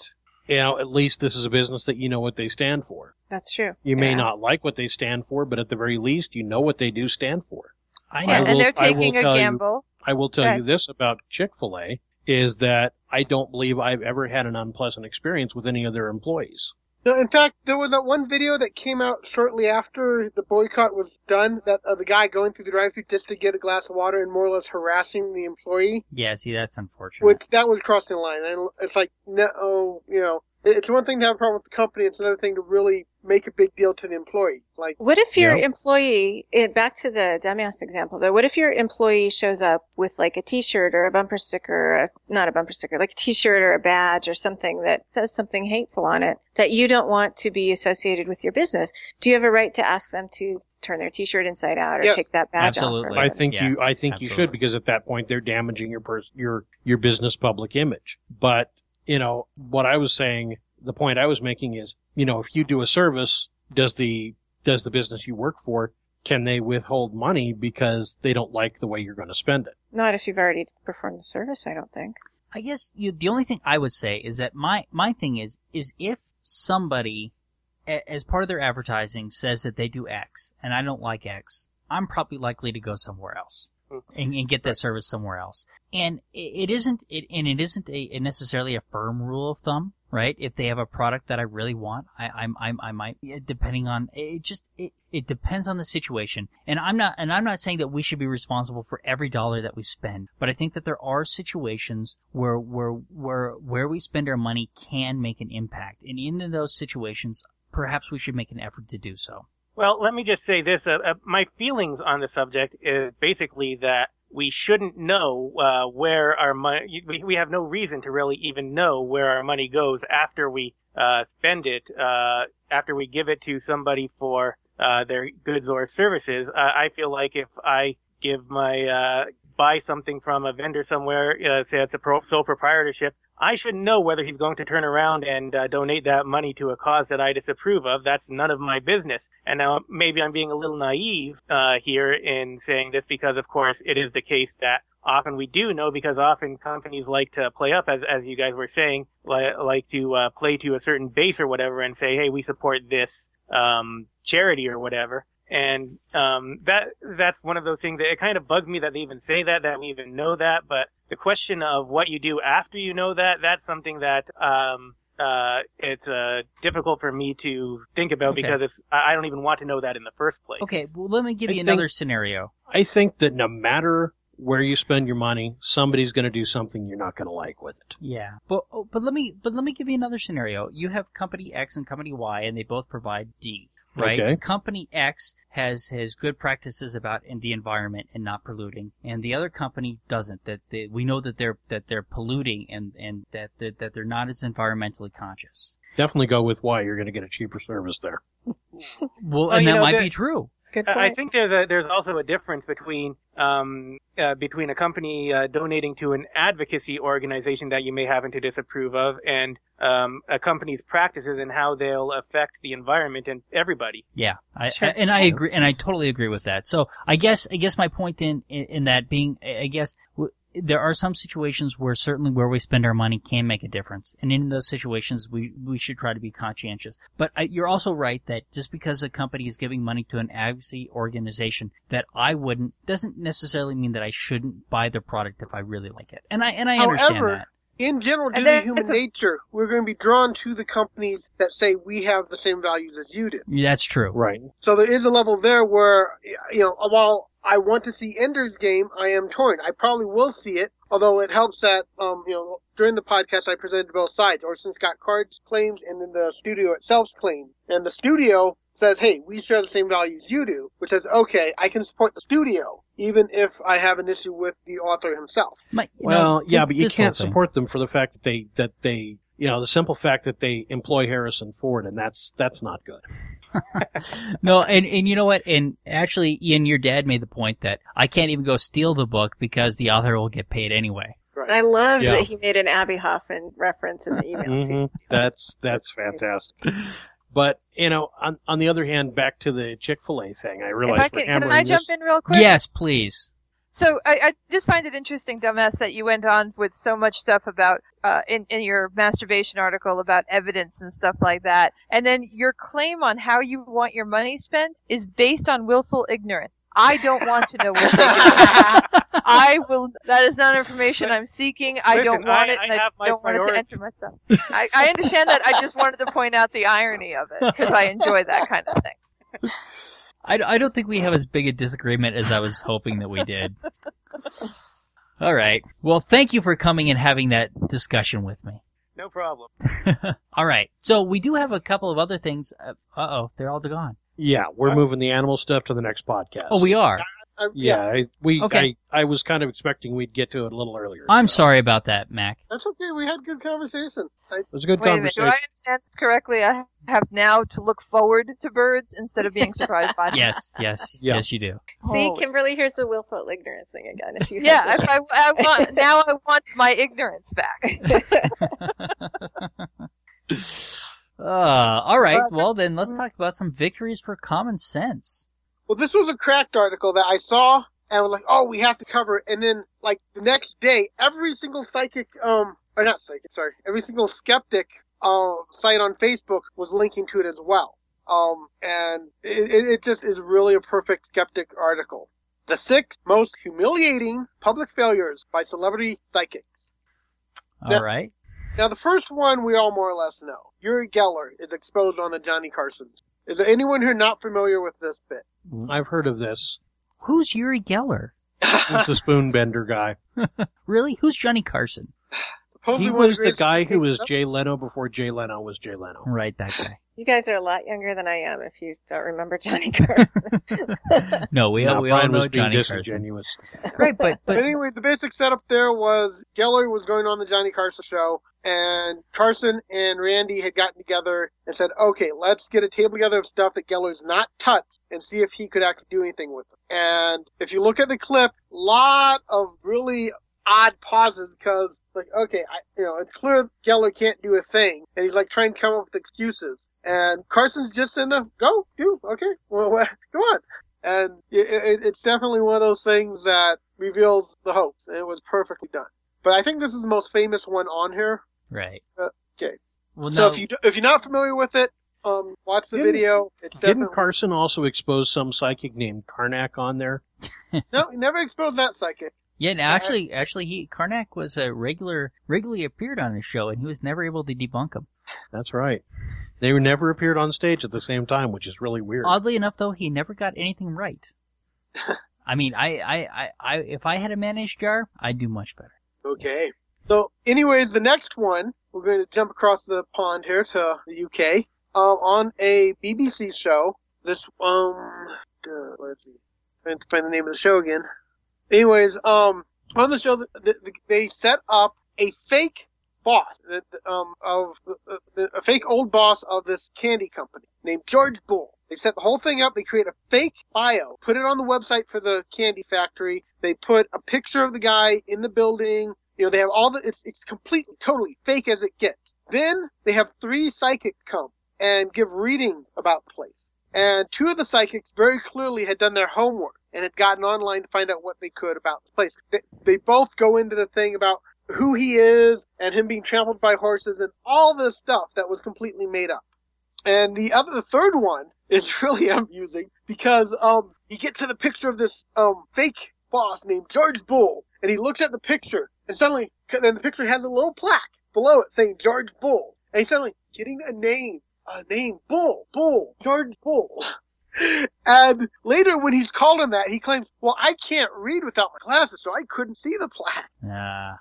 you know, at least this is a business that you know what they stand for. That's true. You may yeah. not like what they stand for, but at the very least, you know what they do stand for. I know. I will, and they're taking a gamble. You, I will tell okay. you this about Chick-fil-A, is that I don't believe I've ever had an unpleasant experience with any of their employees. No, in fact, there was that one video that came out shortly after the boycott was done, that uh, the guy going through the drive-thru just to get a glass of water and more or less harassing the employee. Yeah, see, that's unfortunate. Which, that was crossing the line. It's like, no, you know, it's one thing to have a problem with the company. It's another thing to really make a big deal to the employee. Like, what if your yep. employee, back to the dumbass example, though, what if your employee shows up with like a T-shirt or a bumper sticker, or a, not a bumper sticker, like a T-shirt or a badge or something that says something hateful on it that you don't want to be associated with your business? Do you have a right to ask them to turn their T-shirt inside out or yes. take that badge absolutely. Off? I think yeah, you, I think absolutely. you should, because at that point they're damaging your pers- your your business public image. But you know what I was saying. The point I was making is, you know, if you do a service, does the does the business you work for, can they withhold money because they don't like the way you're going to spend it? Not if you've already performed the service, I don't think. I guess you, the only thing I would say is that my my thing is is if somebody, a, as part of their advertising, says that they do X and I don't like X, I'm probably likely to go somewhere else. and, and get that service somewhere else. And it isn't, it, and it isn't a, a necessarily a firm rule of thumb, right? If they have a product that I really want, I, I'm, I'm, I might, depending on it, just it, it depends on the situation. And I'm not, and I'm not saying that we should be responsible for every dollar that we spend, but I think that there are situations where, where, where, where we spend our money can make an impact, and in those situations, perhaps we should make an effort to do so. Well, let me just say this. Uh, uh, my feelings on the subject is basically that we shouldn't know uh, where our money – we have no reason to really even know where our money goes after we uh, spend it, uh, after we give it to somebody for uh, their goods or services. Uh, I feel like if I give my uh, – buy something from a vendor somewhere, uh, say it's a pro- sole proprietorship, I should know whether he's going to turn around and uh, donate that money to a cause that I disapprove of. That's none of my business. And now maybe I'm being a little naive uh, here in saying this because, of course, it is the case that often we do know, because often companies like to play up, as as you guys were saying, li- like to uh, play to a certain base or whatever and say, hey, we support this um, charity or whatever. And um, that that's one of those things that it kind of bugs me that they even say that, that we even know that. But the question of what you do after you know that, that's something that um, uh, it's uh, difficult for me to think about okay. because it's, I don't even want to know that in the first place. Okay, well, let me give you I another think, scenario. I think that no matter where you spend your money, somebody's going to do something you're not going to like with it. Yeah, but oh, but let me but let me give you another scenario. You have Company X and Company Y, and they both provide D. Right. Okay. Company X has has good practices about in the environment and not polluting, and the other company doesn't. That they, we know that they're that they're polluting and and that they're, that they're not as environmentally conscious. Definitely go with Y. You're going to get a cheaper service there. Well, and oh, that know, might be true. I think there's a, there's also a difference between um uh, between a company uh, donating to an advocacy organization that you may happen to disapprove of, and um a company's practices and how they'll affect the environment and everybody. Yeah, I, sure. I, and I agree, and I totally agree with that. So I guess I guess my point in in that being, I guess. W- There are some situations where certainly where we spend our money can make a difference. And in those situations, we, we should try to be conscientious. But I, you're also right that just because a company is giving money to an advocacy organization that I wouldn't, doesn't necessarily mean that I shouldn't buy their product if I really like it. And I, and I However, understand that. In general, due to human nature, we're going to be drawn to the companies that say we have the same values as you do. That's true. Right. So there is a level there where, you know, while I want to see Ender's Game, I am torn. I probably will see it, although it helps that, um, you know, during the podcast I presented both sides, Orson Scott Card's claims and then the studio itself's claim. And the studio says, hey, we share the same values you do, which says, okay, I can support the studio, even if I have an issue with the author himself. My, well, know, yeah, this, but you can't support them for the fact that they, that they, you know, the simple fact that they employ Harrison Ford, and that's, that's not good. No, and, and you know what? And actually, Ian, your dad made the point that I can't even go steal the book because the author will get paid anyway. Right. I loved yeah. that he made an Abbie Hoffman reference in the email. Mm-hmm. That's, that's fantastic. But, you know, on, on the other hand, back to the Chick-fil-A thing, I realize I could, we're hammering this. Can I jump in real quick? Yes, please. So I, I just find it interesting, Dumbass, that you went on with so much stuff about uh in, in your masturbation article about evidence and stuff like that. And then your claim on how you want your money spent is based on willful ignorance. I don't want to know what they do. I will that is not information I'm seeking. Listen, I don't want I, it and I, have I don't want it to enter myself. I, I understand that. I just wanted to point out the irony of it because I enjoy that kind of thing. I, I don't think we have as big a disagreement as I was hoping that we did. All right. Well, thank you for coming and having that discussion with me. No problem. All right. So we do have a couple of other things. Uh oh, they're all gone. Yeah, we're all moving right. The animal stuff to the next podcast. Oh, we are. Uh, yeah, yeah, I, we. Okay. I, I was kind of expecting we'd get to it a little earlier. I'm so. sorry about that, Mac. That's okay. We had good conversation. I, it was a good wait conversation. A minute, do I understand this correctly? I have now to look forward to birds instead of being surprised by them. Yes, yes, yeah. yes, you do. See, Kimberly, here's the willful ignorance thing again. If you yeah, if I, I want, now I want my ignorance back. uh, all right. Well, then let's talk about some victories for common sense. Well, this was a Cracked article that I saw and I was like, oh, we have to cover it. And then, like, the next day, every single psychic, um, or not psychic, sorry, every single skeptic uh, site on Facebook was linking to it as well. Um, and it, it just is really a perfect skeptic article. The six most humiliating public failures by celebrity psychics. All now, right. Now, the first one we all more or less know. Yuri Geller is exposed on the Johnny Carson. Is there anyone here not familiar with this bit? I've heard of this. Who's Yuri Geller? He's the spoon bender guy. Really? Who's Johnny Carson? He was the guy who was Jay Leno before Jay Leno was Jay Leno. Right, that guy. You guys are a lot younger than I am if you don't remember Johnny Carson. no, we, no, we all know Johnny Carson. Right, but, but... but anyway, the basic setup there was Geller was going on the Johnny Carson show, and Carson and Randy had gotten together and said, okay, let's get a table together of stuff that Geller's not touched and see if he could actually do anything with it. And if you look at the clip, a lot of really odd pauses because... Like, okay, I, you know, it's clear Geller can't do a thing, and he's like trying to come up with excuses. And Carson's just in the go, do, okay, well, well come on. And it, it, it's definitely one of those things that reveals the hoax, and it was perfectly done. But I think this is the most famous one on here. Right. Uh, okay. Well, so no. if you if you're not familiar with it, um, watch the didn't, video. It's didn't Carson also expose some psychic named Karnak on there? No, he never exposed that psychic. Yeah, no, actually, actually, he Karnak was a regular, regularly appeared on his show, and he was never able to debunk him. That's right. They were never appeared on stage at the same time, which is really weird. Oddly enough, though, he never got anything right. I mean, I, I, I, I, if I had a mayonnaise jar, I'd do much better. Okay. So, anyway, the next one, we're going to jump across the pond here to the U K uh, on a B B C show. This um, uh, let's see, I'm going to find the name of the show again. Anyways, um, on the show, they set up a fake boss, um, of a fake old boss of this candy company named George Bull. They set the whole thing up. They create a fake bio, put it on the website for the candy factory. They put a picture of the guy in the building. You know, they have all the. It's it's completely, totally fake as it gets. Then they have three psychics come and give readings about the place. And two of the psychics very clearly had done their homework and had gotten online to find out what they could about the place. They, they both go into the thing about who he is and him being trampled by horses and all this stuff that was completely made up. And the other, the third one is really amusing because um, you get to the picture of this um, fake boss named George Bull, and he looks at the picture, and suddenly, then the picture has a little plaque below it saying George Bull, and he's suddenly getting a name. Uh, name Bull, Bull, George Bull. And later when he's called him that, he claims, well, I can't read without my glasses, so I couldn't see the plaque. Nah.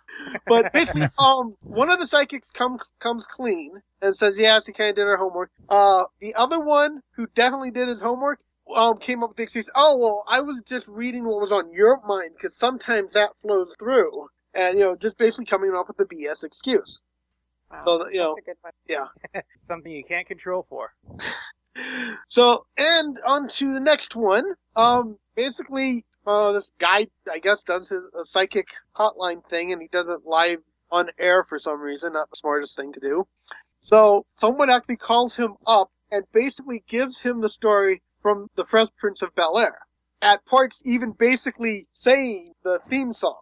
But basically, um, one of the psychics comes comes clean and says, yeah, she kind of did her homework. Uh, the other one, who definitely did his homework, um, came up with the excuse, oh, well, I was just reading what was on your mind, because sometimes that flows through. And, you know, just basically coming up with the B S excuse. Wow, so, you know, that's a good one. Yeah. Something you can't control for. So, and on to the next one. Um, basically, uh, this guy, I guess, does his a psychic hotline thing, and he does it live on air for some reason. Not the smartest thing to do. So, someone actually calls him up and basically gives him the story from The Fresh Prince of Bel-Air. At parts, even basically saying the theme song.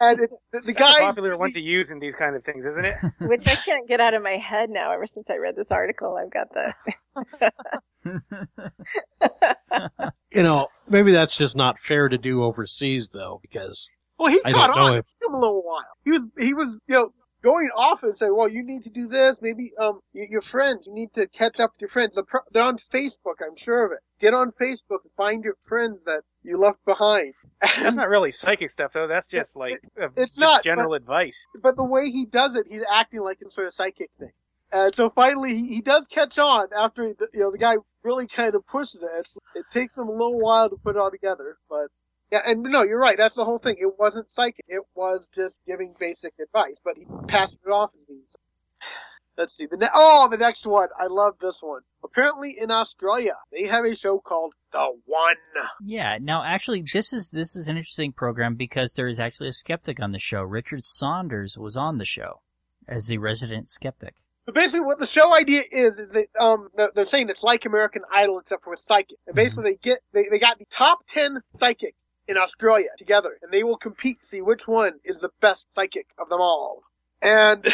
And it, the, the That's guy, a popular one to use in these kind of things, isn't it? Which I can't get out of my head now. Ever since I read this article, I've got the. You know, maybe that's just not fair to do overseas, though, because well, he I caught don't on. Know if... It took him a little while. He was, he was, you know, going off and saying, "Well, you need to do this. Maybe um, your friends. You need to catch up with your friends. They're on Facebook. I'm sure of it. Get on Facebook and find your friends that." You left behind. That's not really psychic stuff, though. That's just like it, it, it's just not general but, advice. But the way he does it, he's acting like some sort of psychic thing. And so finally, he, he does catch on after the, you know the guy really kind of pushes it. It's, it takes him a little while to put it all together, but yeah. And no, you're right. That's the whole thing. It wasn't psychic. It was just giving basic advice, but he passed it off as being psychic. Let's see. The ne- oh, the next one. I love this one. Apparently in Australia, they have a show called The One. Yeah. Now, actually, this is this is an interesting program because there is actually a skeptic on the show. Richard Saunders was on the show as the resident skeptic. But basically what the show idea is, is that, um, they're, they're saying it's like American Idol except for with psychic. And basically they get they, they got the top ten psychics in Australia together, and they will compete to see which one is the best psychic of them all. And...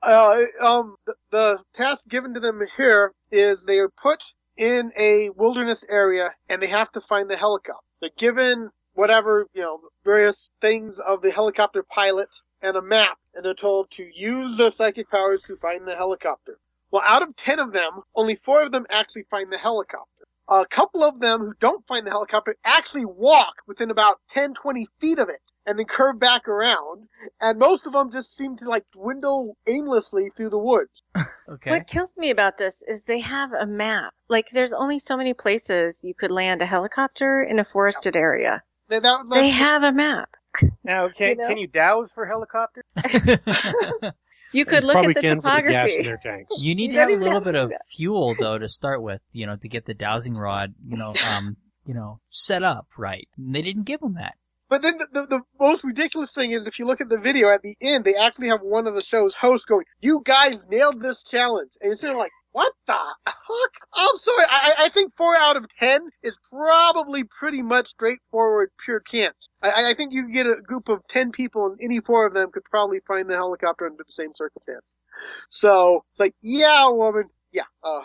Uh, um, the, the task given to them here is they are put in a wilderness area and they have to find the helicopter. So given whatever, you know, various things of the helicopter pilot and a map, and they're told to use their psychic powers to find the helicopter. Well, out of ten of them, only four of them actually find the helicopter. A couple of them who don't find the helicopter actually walk within about ten, twenty feet of it and then curve back around. And most of them just seem to, like, dwindle aimlessly through the woods. Okay. What kills me about this is they have a map. Like, there's only so many places you could land a helicopter in a forested area. They, that, like, they have a map. Now, can you, know? can you douse for helicopters? You could look at the topography. You need to have a little bit of fuel, though, to start with, you know, to get the dowsing rod, you know, um, you know, set up right. And they didn't give them that. But then the, the, the most ridiculous thing is, if you look at the video at the end, they actually have one of the show's hosts going, "You guys nailed this challenge," and you're sort of like, "What the fuck?" I'm sorry. I, I think four out of ten is probably pretty much straightforward, pure chance. I, I think you can get a group of ten people, and any four of them could probably find the helicopter under the same circumstance. So, like, yeah, woman, yeah. Uh,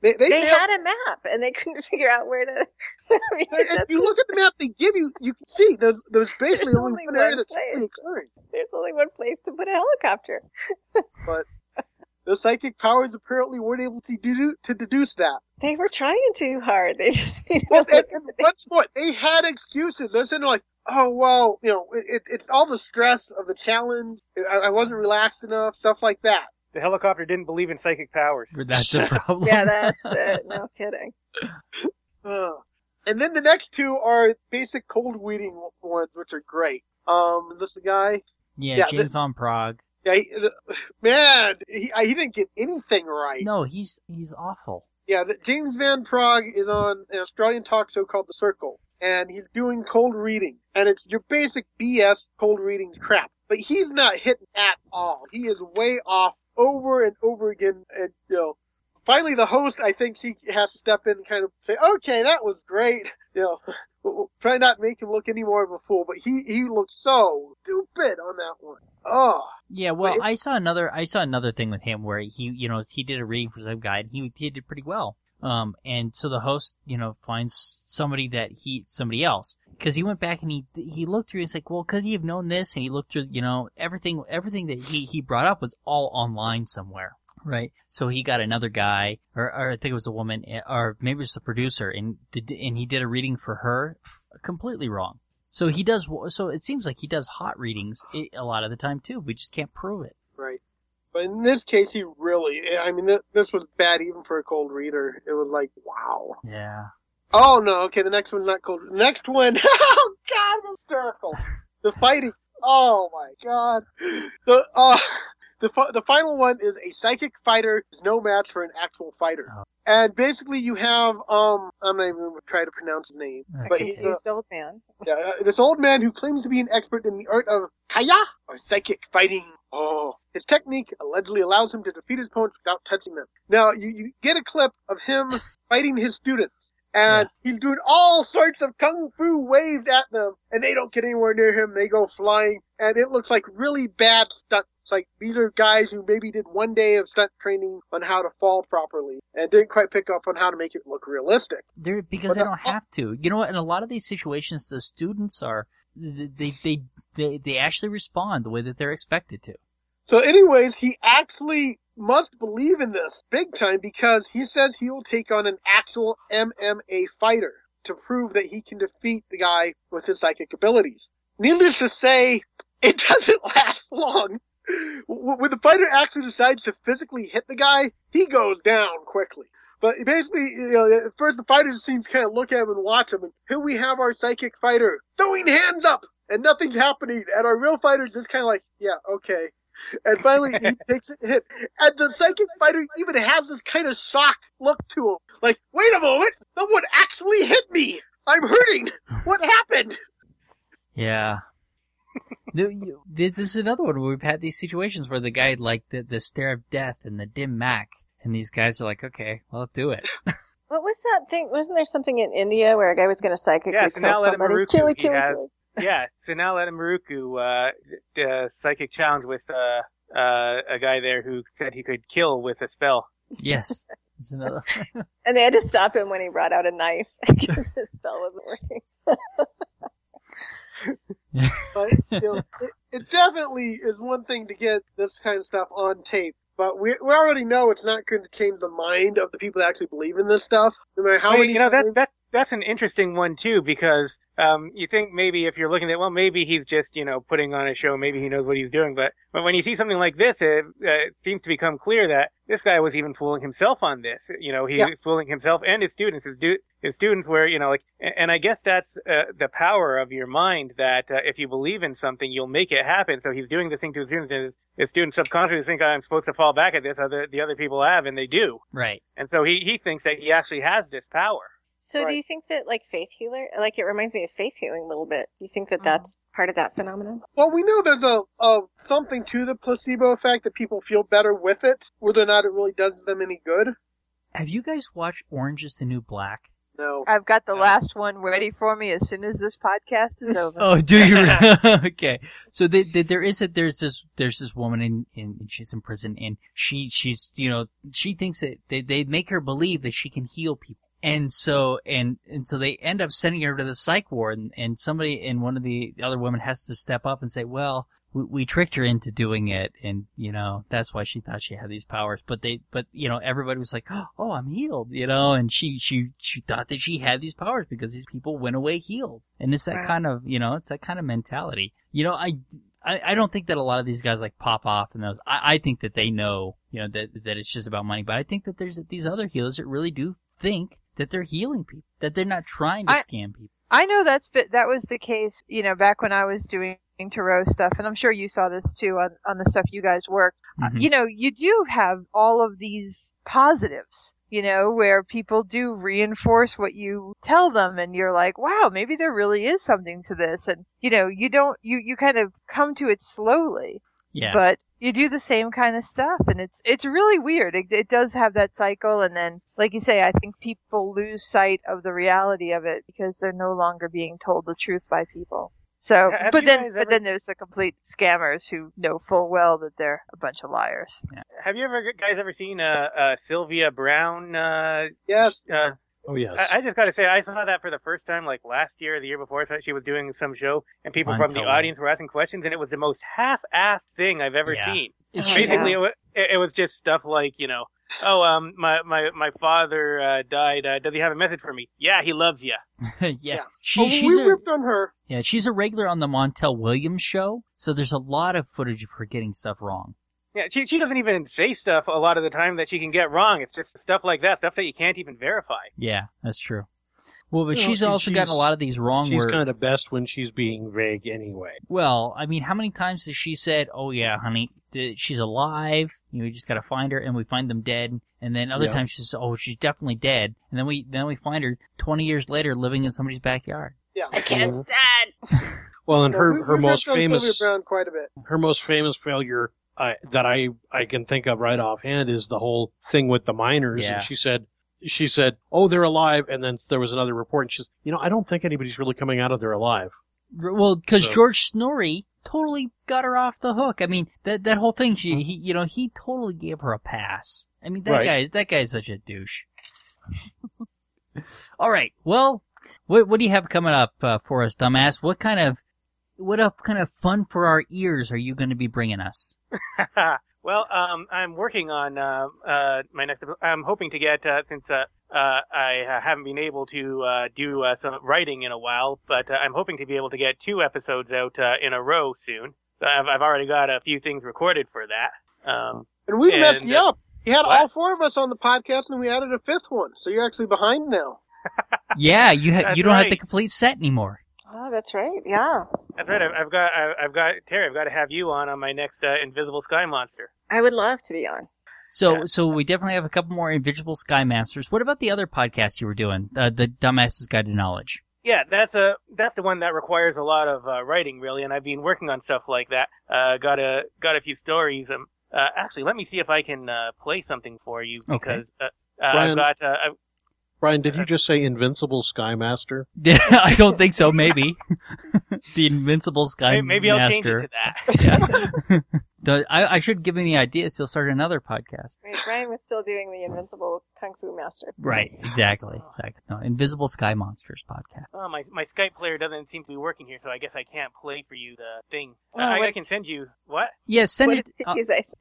they they, they had a map, and they couldn't figure out where to. I mean, if you look at the map they give you, you can see there's, there's basically there's only one area that's really clearing. There's only one place to put a helicopter. But the psychic powers apparently weren't able to do to deduce that. They were trying too hard. They just, you know, and, and what's more, they had excuses. They're sitting there like, "Oh, well, you know, it, it's all the stress of the challenge. I, I wasn't relaxed enough," stuff like that. The helicopter didn't believe in psychic powers. That's a problem. Yeah, that's it. No kidding. Uh, and then the next two are basic cold weeding ones, which are great. Um, is this the guy? Yeah, yeah James the, on Prague. Yeah, he, man, he, he didn't get anything right. No, he's he's awful. Yeah, the, James Van Prague is on an Australian talk show called The Circle, and he's doing cold reading, and it's your basic B S cold reading crap. But he's not hitting at all. He is way off over and over again. And you know, finally, the host, I think, she has to step in and kind of say, "Okay, that was great." You know, we'll try not to make him look any more of a fool, but he, he looked so stupid on that one. Oh. Yeah, well, I saw another I saw another thing with him where he, you know, he did a reading for some guy, and he, he did pretty well. Um, and so the host, you know, finds somebody that he, somebody else, because he went back and he he looked through. He's like, "Well, could he have known this?" And he looked through, you know, everything everything that he he brought up was all online somewhere. Right, so he got another guy, or, or I think it was a woman, or maybe it's the producer, and did, and he did a reading for her, completely wrong. So he does, so it seems like he does hot readings a lot of the time too. We just can't prove it. Right, but in this case, he really, I mean, th- this was bad even for a cold reader. It was like, wow. Yeah. Oh no. Okay, the next one's not cold. The next one. Oh God, hysterical. The fighting. Oh my God. The uh. The the final one is a psychic fighter is no match for an actual fighter. Oh. And basically you have, um, I'm not even going to try to pronounce his name. That's but he's an old man. Yeah, this old man who claims to be an expert in the art of kaya, or psychic fighting. Oh. His technique allegedly allows him to defeat his opponents without touching them. Now, you, you get a clip of him fighting his students. And yeah. He's doing all sorts of kung fu waves at them. And they don't get anywhere near him. They go flying. And it looks like really bad stunt. Like, these are guys who maybe did one day of stunt training on how to fall properly and didn't quite pick up on how to make it look realistic. They're, because but they don't have to. You know what? In a lot of these situations, the students are, they, they, they, they actually respond the way that they're expected to. So anyways, he actually must believe in this big time because he says he will take on an actual M M A fighter to prove that he can defeat the guy with his psychic abilities. Needless to say, it doesn't last long. When the fighter actually decides to physically hit the guy, he goes down quickly. But basically, you know, at first the fighter just seems to kind of look at him and watch him. And here we have our psychic fighter throwing hands up, and nothing's happening. And our real fighter's just kind of like, yeah, okay. And finally, he takes a hit. And the psychic fighter even has this kind of shocked look to him. Like, wait a moment, someone actually hit me. I'm hurting. What happened? Yeah. This is another one where we've had these situations where the guy had like the, the stare of death and the dim Mac, and these guys are like, okay, well, do it. What was that thing? Wasn't there something in India where a guy was going to psychically yeah, so kill somebody? Maruku, kill, kill, has, kill. Yeah, Sanal Adamaruku, uh, the psychic challenge with uh, uh, a guy there who said he could kill with a spell. Yes. That's another. And they had to stop him when he brought out a knife because his spell wasn't working. But you know, it, it definitely is one thing to get this kind of stuff on tape. But we we already know it's not going to change the mind of the people that actually believe in this stuff. No matter how well, many you know, that, that, that's an interesting one, too, because um, you think maybe if you're looking at, well, maybe he's just, you know, putting on a show. Maybe he knows what he's doing. But when you see something like this, it, uh, it seems to become clear that this guy was even fooling himself on this. You know, he's yeah. fooling himself and his students. His, du- his students were, you know, like, and I guess that's uh, the power of your mind, that uh, if you believe in something, you'll make it happen. So he's doing this thing to his students, and his, his students subconsciously think, I'm supposed to fall back at this, other, the other people have, and they do. Right. And so he, he thinks that he actually has this power. So right. Do you think that, like, faith healer, like, it reminds me of faith healing a little bit. Do you think that that's part of that phenomenon? Well, we know there's a, a something to the placebo effect, that people feel better with it, whether or not it really does them any good. Have you guys watched Orange is the New Black? No. I've got the no. last one ready for me as soon as this podcast is over. Oh, do you? Okay. So the, the, there is a, there's this there's this woman in, in she's in prison, and she she's you know she thinks that they they make her believe that she can heal people. And so, and, and so they end up sending her to the psych ward, and, and somebody, and one of the, the other women has to step up and say, well, we, we tricked her into doing it. And, you know, that's why she thought she had these powers. But they, but, you know, everybody was like, oh, I'm healed, you know, and she, she, she thought that she had these powers because these people went away healed. And it's that right. kind of, you know, it's that kind of mentality. You know, I, I, I don't think that a lot of these guys like pop off and those, I, I think that they know, you know, that, that it's just about money. But I think that there's these other healers that really do think that they're healing people, that they're not trying to I, scam people. I know that's that was the case, you know, back when I was doing Tarot stuff, and I'm sure you saw this too on, on the stuff you guys worked. Mm-hmm. You know, you do have all of these positives, you know, where people do reinforce what you tell them, and you're like, wow, maybe there really is something to this. And, you know, you don't, you, you kind of come to it slowly. Yeah. But you do the same kind of stuff, and it's it's really weird. It, it does have that cycle, and then, like you say, I think people lose sight of the reality of it because they're no longer being told the truth by people. So, have but then, ever... but then there's the complete scammers who know full well that they're a bunch of liars. Yeah. Have you ever guys ever seen uh, uh Sylvia Browne? Uh, yes. Uh, Oh, yes. I, I just got to say, I saw that for the first time, like, last year or the year before. So she was doing some show, and people I'm from the audience you. were asking questions, and it was the most half-assed thing I've ever yeah. seen. Oh, Basically, yeah. it, it was just stuff like, you know, oh, um, my my, my father uh, died. Uh, does he have a message for me? Yeah, he loves you. yeah. yeah. She, well, she's we a, ripped on her. Yeah, she's a regular on the Montel Williams show, so there's a lot of footage of her getting stuff wrong. Yeah, she she doesn't even say stuff a lot of the time that she can get wrong. It's just stuff like that, stuff that you can't even verify. Yeah, that's true. Well, but you she's know, also she's, gotten a lot of these wrong she's words. She's kind of best when she's being vague anyway. Well, I mean, how many times has she said, oh, yeah, honey, she's alive, you know, we just got to find her, and we find them dead. And then other yep. times she says, oh, she's definitely dead. And then we then we find her twenty years later living in somebody's backyard. Yeah, I can't stand. Well, and so her, her most famous quite a bit. her most famous failure I, that I, I can think of right offhand is the whole thing with the miners. Yeah. And she said, she said, oh, they're alive. And then there was another report. And she says, you know, I don't think anybody's really coming out of there alive. Well, because so. George Snorri totally got her off the hook. I mean, that that whole thing, she, he, you know, he totally gave her a pass. I mean, that right. guy is that guy is such a douche. All right. Well, what, what do you have coming up uh, for us, dumbass? What kind of what kind of fun for our ears are you going to be bringing us? Well, um, I'm working on uh, uh, my next. I'm hoping to get uh, since uh, uh, I haven't been able to uh, do uh, some writing in a while, but uh, I'm hoping to be able to get two episodes out uh, in a row soon. So I've, I've already got a few things recorded for that. Um, and we messed you up. You had what? all four of us on the podcast, and we added a fifth one, so you're actually behind now. yeah, you ha- you don't right. have the complete set anymore. Oh, that's right. Yeah. That's right. I've got, I've got Terry. I've got to have you on on my next uh, Invisible Sky Monster. I would love to be on. So, yeah. so we definitely have a couple more Invisible Sky Masters. What about the other podcasts you were doing? Uh, the Dumbass's Guide to Knowledge. Yeah, that's a that's the one that requires a lot of uh, writing, really. And I've been working on stuff like that. Uh, got a got a few stories. Um, uh, actually, let me see if I can uh, play something for you because okay. uh, uh, I've got. Uh, I've, Brian, did you just say Invincible Sky Master? I don't think so, maybe. The Invincible Sky maybe Master. Maybe I'll change it to that. Yeah. I, I should give any ideas. He'll start another podcast. Right, Brian was still doing the Invincible Kung Fu Master. Right, exactly. exactly. No, Invisible Sky Monsters podcast. Oh, my, my Skype player doesn't seem to be working here, so I guess I can't play for you the thing. Oh, I, I can send you... What? Yeah, send what it... Uh,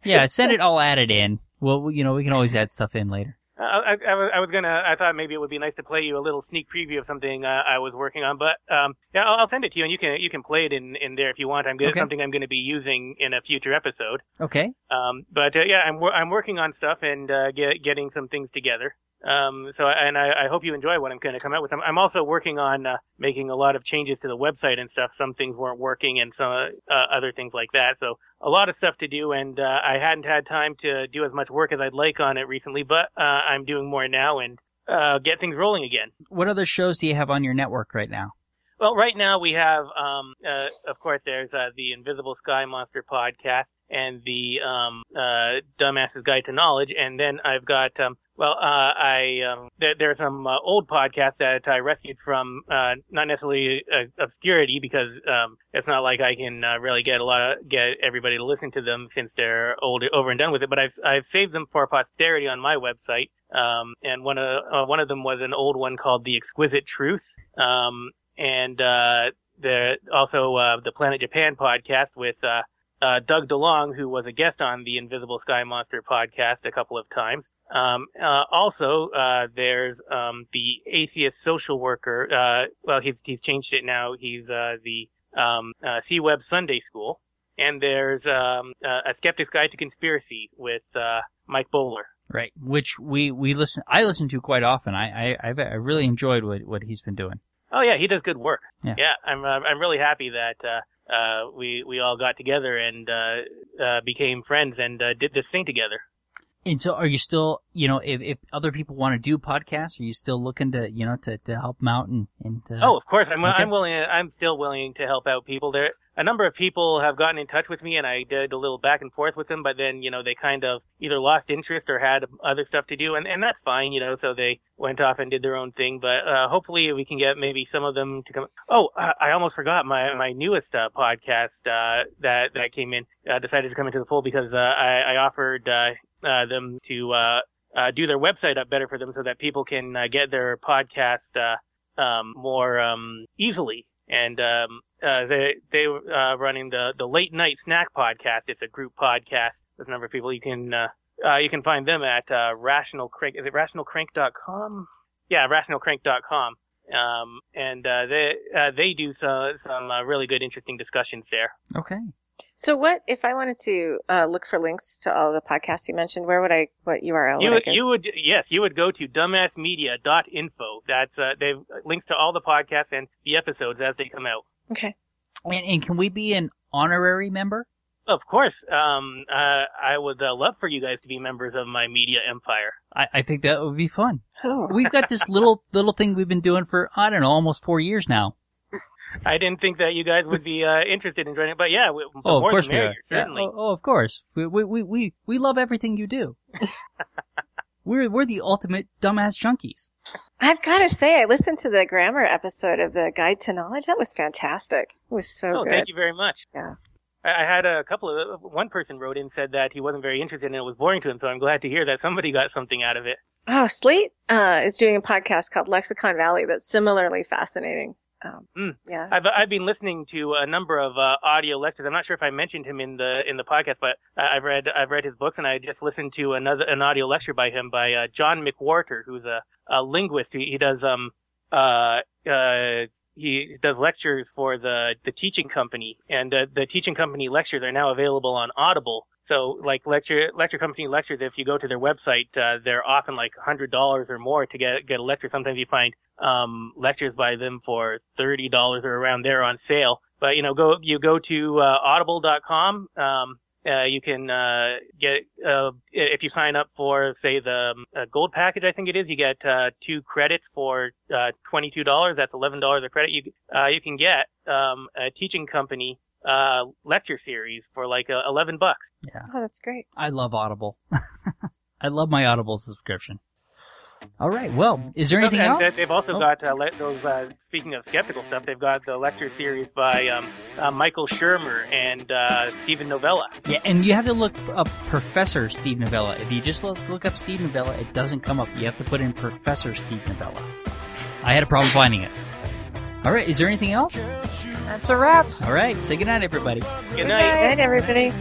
yeah, send it. I'll add it in. Well, you know, we can always add stuff in later. I, I, I was gonna. I thought maybe it would be nice to play you a little sneak preview of something uh, I was working on, but um, yeah, I'll, I'll send it to you, and you can you can play it in, in there if you want. I'm gonna, okay. Something I'm going to be using in a future episode. Okay. Um, but uh, yeah, I'm I'm working on stuff and uh, get, getting some things together. Um, so, and I, I hope you enjoy what I'm going to come out with. I'm, I'm also working on uh, making a lot of changes to the website and stuff. Some things weren't working, and some uh, other things like that. So, a lot of stuff to do, and uh, I hadn't had time to do as much work as I'd like on it recently. But uh, I'm doing more now and uh, get things rolling again. What other shows do you have on your network right now? Well, right now we have, um, uh, of course, there's uh, the Invisible Sky Monster podcast and the um, uh, Dumbass's Guide to Knowledge, and then I've got, um, well, uh, I um, there, there are some uh, old podcasts that I rescued from, uh, not necessarily uh, obscurity, because um, it's not like I can uh, really get a lot of, get everybody to listen to them since they're old, over and done with it. But I've I've saved them for posterity on my website, um, and one of uh, one of them was an old one called The Exquisite Truth. Um, And uh, there also uh, the Planet Japan podcast with uh, uh, Doug DeLong, who was a guest on the Invisible Sky Monster podcast a couple of times. Um, uh, also, uh, there's um, the Atheist Social Worker. Uh, well, he's he's changed it now. He's uh, the um, uh, C-Web Sunday School. And there's um, uh, a Skeptic's Guide to Conspiracy with uh, Mike Bowler. Right, which we, we listen. I listen to quite often. I I, I've, I really enjoyed what what he's been doing. Oh yeah, he does good work. Yeah, yeah I'm uh, I'm really happy that uh, uh, we we all got together and uh, uh, became friends and uh, did this thing together. And so, are you still, you know, if, if other people want to do podcasts, are you still looking to, you know, to, to help them out and, and to, oh, of course, I'm okay. I'm willing. I'm still willing to help out people. There, a number of people have gotten in touch with me, and I did a little back and forth with them. But then, you know, they kind of either lost interest or had other stuff to do, and and that's fine, you know. So they went off and did their own thing. But uh, hopefully, we can get maybe some of them to come. Oh, I, I almost forgot my my newest uh, podcast uh, that that came in. Uh, decided to come into the fold because uh, I, I offered. Uh, Uh, them to uh, uh, do their website up better for them so that people can uh, get their podcast uh, um, more um, easily. And um, uh, they they uh, running the the Late Night Snack podcast. It's a group podcast with a number of people. You can uh, uh, you can find them at uh, rational crank. Is it rational crank dot com? Yeah, rational crank dot com. Um, and uh, they uh, they do so, some uh, really good, interesting discussions there. Okay. So what if I wanted to uh, look for links to all the podcasts you mentioned? Where would I? What U R L? You would, would, I you would yes, you would go to dumbass media dot info. That's uh, they've links to all the podcasts and the episodes as they come out. Okay. And, and can we be an honorary member? Of course. Um, uh, I would uh, love for you guys to be members of my media empire. I, I think that would be fun. Oh. We've got this little little thing we've been doing for I don't know almost four years now. I didn't think that you guys would be uh, interested in joining, but yeah, we, oh, more of course than we are. Certainly. Yeah, oh, oh, of course, we we we we love everything you do. we're we're the ultimate dumbass junkies. I've got to say, I listened to the grammar episode of the Guide to Knowledge. That was fantastic. It was so oh, good. Thank you very much. Yeah, I, I had a couple of one person wrote in and said that he wasn't very interested and it was boring to him. So I'm glad to hear that somebody got something out of it. Oh, Slate uh, is doing a podcast called Lexicon Valley that's similarly fascinating. Um, mm. Yeah, I've I've been listening to a number of uh, audio lectures. I'm not sure if I mentioned him in the in the podcast, but I've read I've read his books, and I just listened to another an audio lecture by him by uh, John McWhorter, who's a, a linguist. He, he does um uh uh he does lectures for the the Teaching Company, and uh, the Teaching Company lectures are now available on Audible. So, like lecture lecture company lectures, if you go to their website, uh, they're often like one hundred dollars or more to get get a lecture. Sometimes you find um, lectures by them for thirty dollars or around there on sale. But you know, go you go to uh, audible dot com. Um, uh, you can uh, get uh, if you sign up for say the uh, gold package, I think it is. You get uh, two credits for uh, twenty-two dollars. That's eleven dollars a credit. You uh, you can get um, a Teaching Company uh lecture series for like uh, eleven bucks. Yeah. Oh, that's great. I love Audible. I love my Audible subscription. All right. Well, is there anything else? They've also oh. got uh, let those. Uh, speaking of skeptical stuff, they've got the lecture series by um, uh, Michael Shermer and uh, Stephen Novella. Yeah, and you have to look up Professor Steve Novella. If you just look, look up Steve Novella, it doesn't come up. You have to put in Professor Steve Novella. I had a problem finding it. All right. Is there anything else? That's a wrap. All right. Say goodnight, everybody. Good night. Good night, everybody.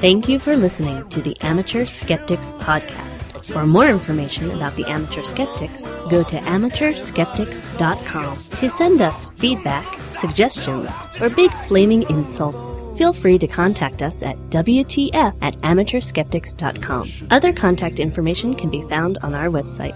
Thank you for listening to the Amateur Skeptics Podcast. For more information about the Amateur Skeptics, go to amateur skeptics dot com. To send us feedback, suggestions, or big flaming insults, feel free to contact us at W T F at amateur skeptics dot com. Other contact information can be found on our website.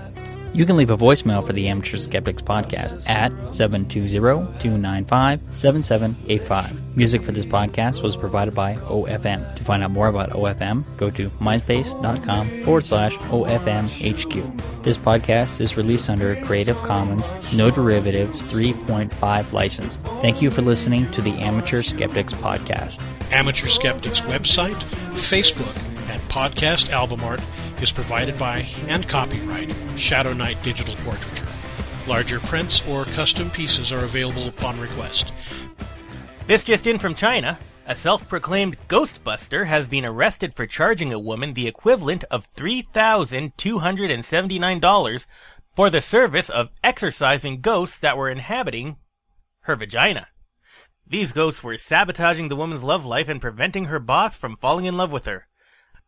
You can leave a voicemail for the Amateur Skeptics Podcast at seven two zero, two nine five, seven seven eight five. Music for this podcast was provided by O F M. To find out more about O F M, go to myspace.com forward slash OFMHQ. This podcast is released under a Creative Commons, no derivatives, three point five license. Thank you for listening to the Amateur Skeptics Podcast. Amateur Skeptics website, Facebook, and podcast album art is provided by and copyright Shadow Knight Digital Portraiture. Larger prints or custom pieces are available upon request. This just in from China. A self-proclaimed ghostbuster has been arrested for charging a woman the equivalent of three thousand two hundred seventy-nine dollars for the service of exorcising ghosts that were inhabiting her vagina. These ghosts were sabotaging the woman's love life and preventing her boss from falling in love with her.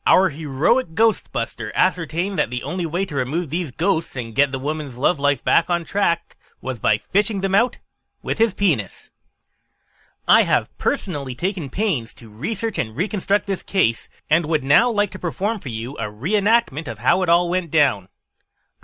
Our heroic ghostbuster ascertained that the only way to remove these ghosts and get the woman's love life back on track was by fishing them out with his penis. I have personally taken pains to research and reconstruct this case and would now like to perform for you a reenactment of how it all went down.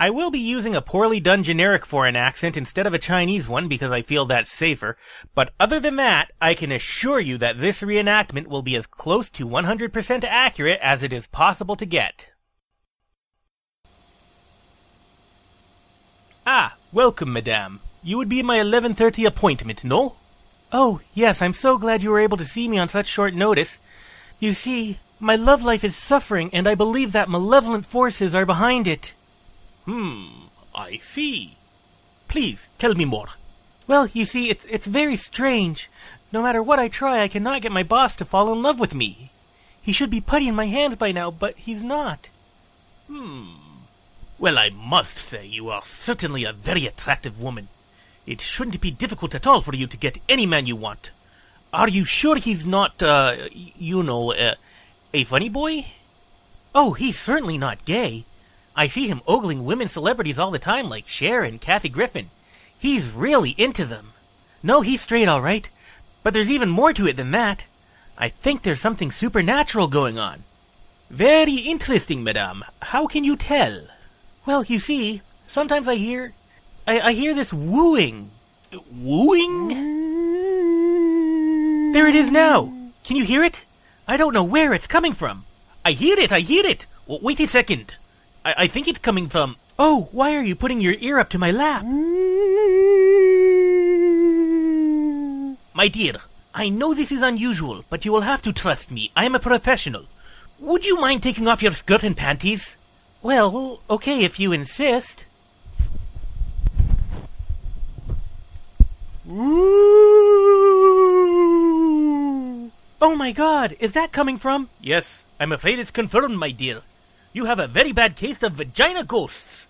I will be using a poorly done generic foreign accent instead of a Chinese one because I feel that's safer, but other than that, I can assure you that this reenactment will be as close to one hundred percent accurate as it is possible to get. Ah, welcome, madame. You would be my eleven thirty appointment, no? Oh, yes, I'm so glad you were able to see me on such short notice. You see, my love life is suffering, and I believe that malevolent forces are behind it. Hmm, I see. Please, tell me more. Well, you see, it's, it's very strange. No matter what I try, I cannot get my boss to fall in love with me. He should be putty in my hand by now, but he's not. Hmm. Well, I must say, you are certainly a very attractive woman. It shouldn't be difficult at all for you to get any man you want. Are you sure he's not, uh, you know, uh, a funny boy? Oh, he's certainly not gay. I see him ogling women celebrities all the time, like Cher and Kathy Griffin. He's really into them. No, he's straight, all right. But there's even more to it than that. I think there's something supernatural going on. Very interesting, madame. How can you tell? Well, you see, sometimes I hear... I, I hear this wooing. Wooing? There it is now. Can you hear it? I don't know where it's coming from. I hear it, I hear it. Wait a second. I, I think it's coming from... Oh, why are you putting your ear up to my lap? My dear, I know this is unusual, but you will have to trust me. I am a professional. Would you mind taking off your skirt and panties? Well, okay, if you insist. Oh my God, is that coming from... Yes, I'm afraid it's confirmed, my dear. You have a very bad case of vagina ghosts.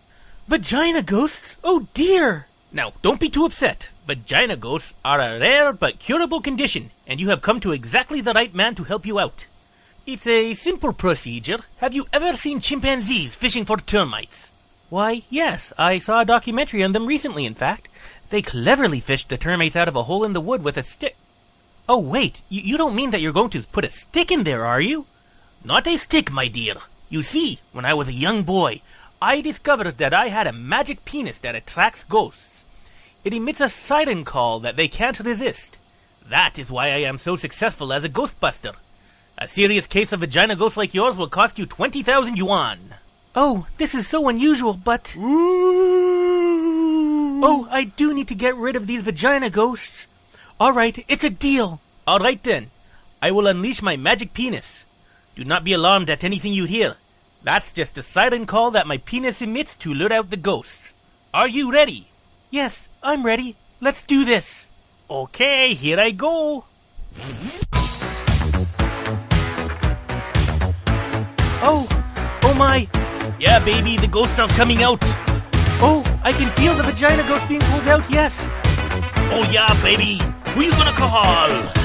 Vagina ghosts? Oh, dear! Now, don't be too upset. Vagina ghosts are a rare but curable condition, and you have come to exactly the right man to help you out. It's a simple procedure. Have you ever seen chimpanzees fishing for termites? Why, yes. I saw a documentary on them recently, in fact. They cleverly fished the termites out of a hole in the wood with a stick. Oh, wait. You, you don't mean that you're going to put a stick in there, are you? Not a stick, my dear. You see, when I was a young boy, I discovered that I had a magic penis that attracts ghosts. It emits a siren call that they can't resist. That is why I am so successful as a ghostbuster. A serious case of vagina ghosts like yours will cost you twenty thousand yuan. Oh, this is so unusual, but... Ooh. Oh, I do need to get rid of these vagina ghosts. All right, it's a deal. All right, then. I will unleash my magic penis. Do not be alarmed at anything you hear. That's just a siren call that my penis emits to lure out the ghosts. Are you ready? Yes, I'm ready. Let's do this. Okay, here I go. Oh, oh my. Yeah, baby, the ghosts are coming out. Oh, I can feel the vagina ghost being pulled out, yes. Oh yeah, baby. We're gonna call.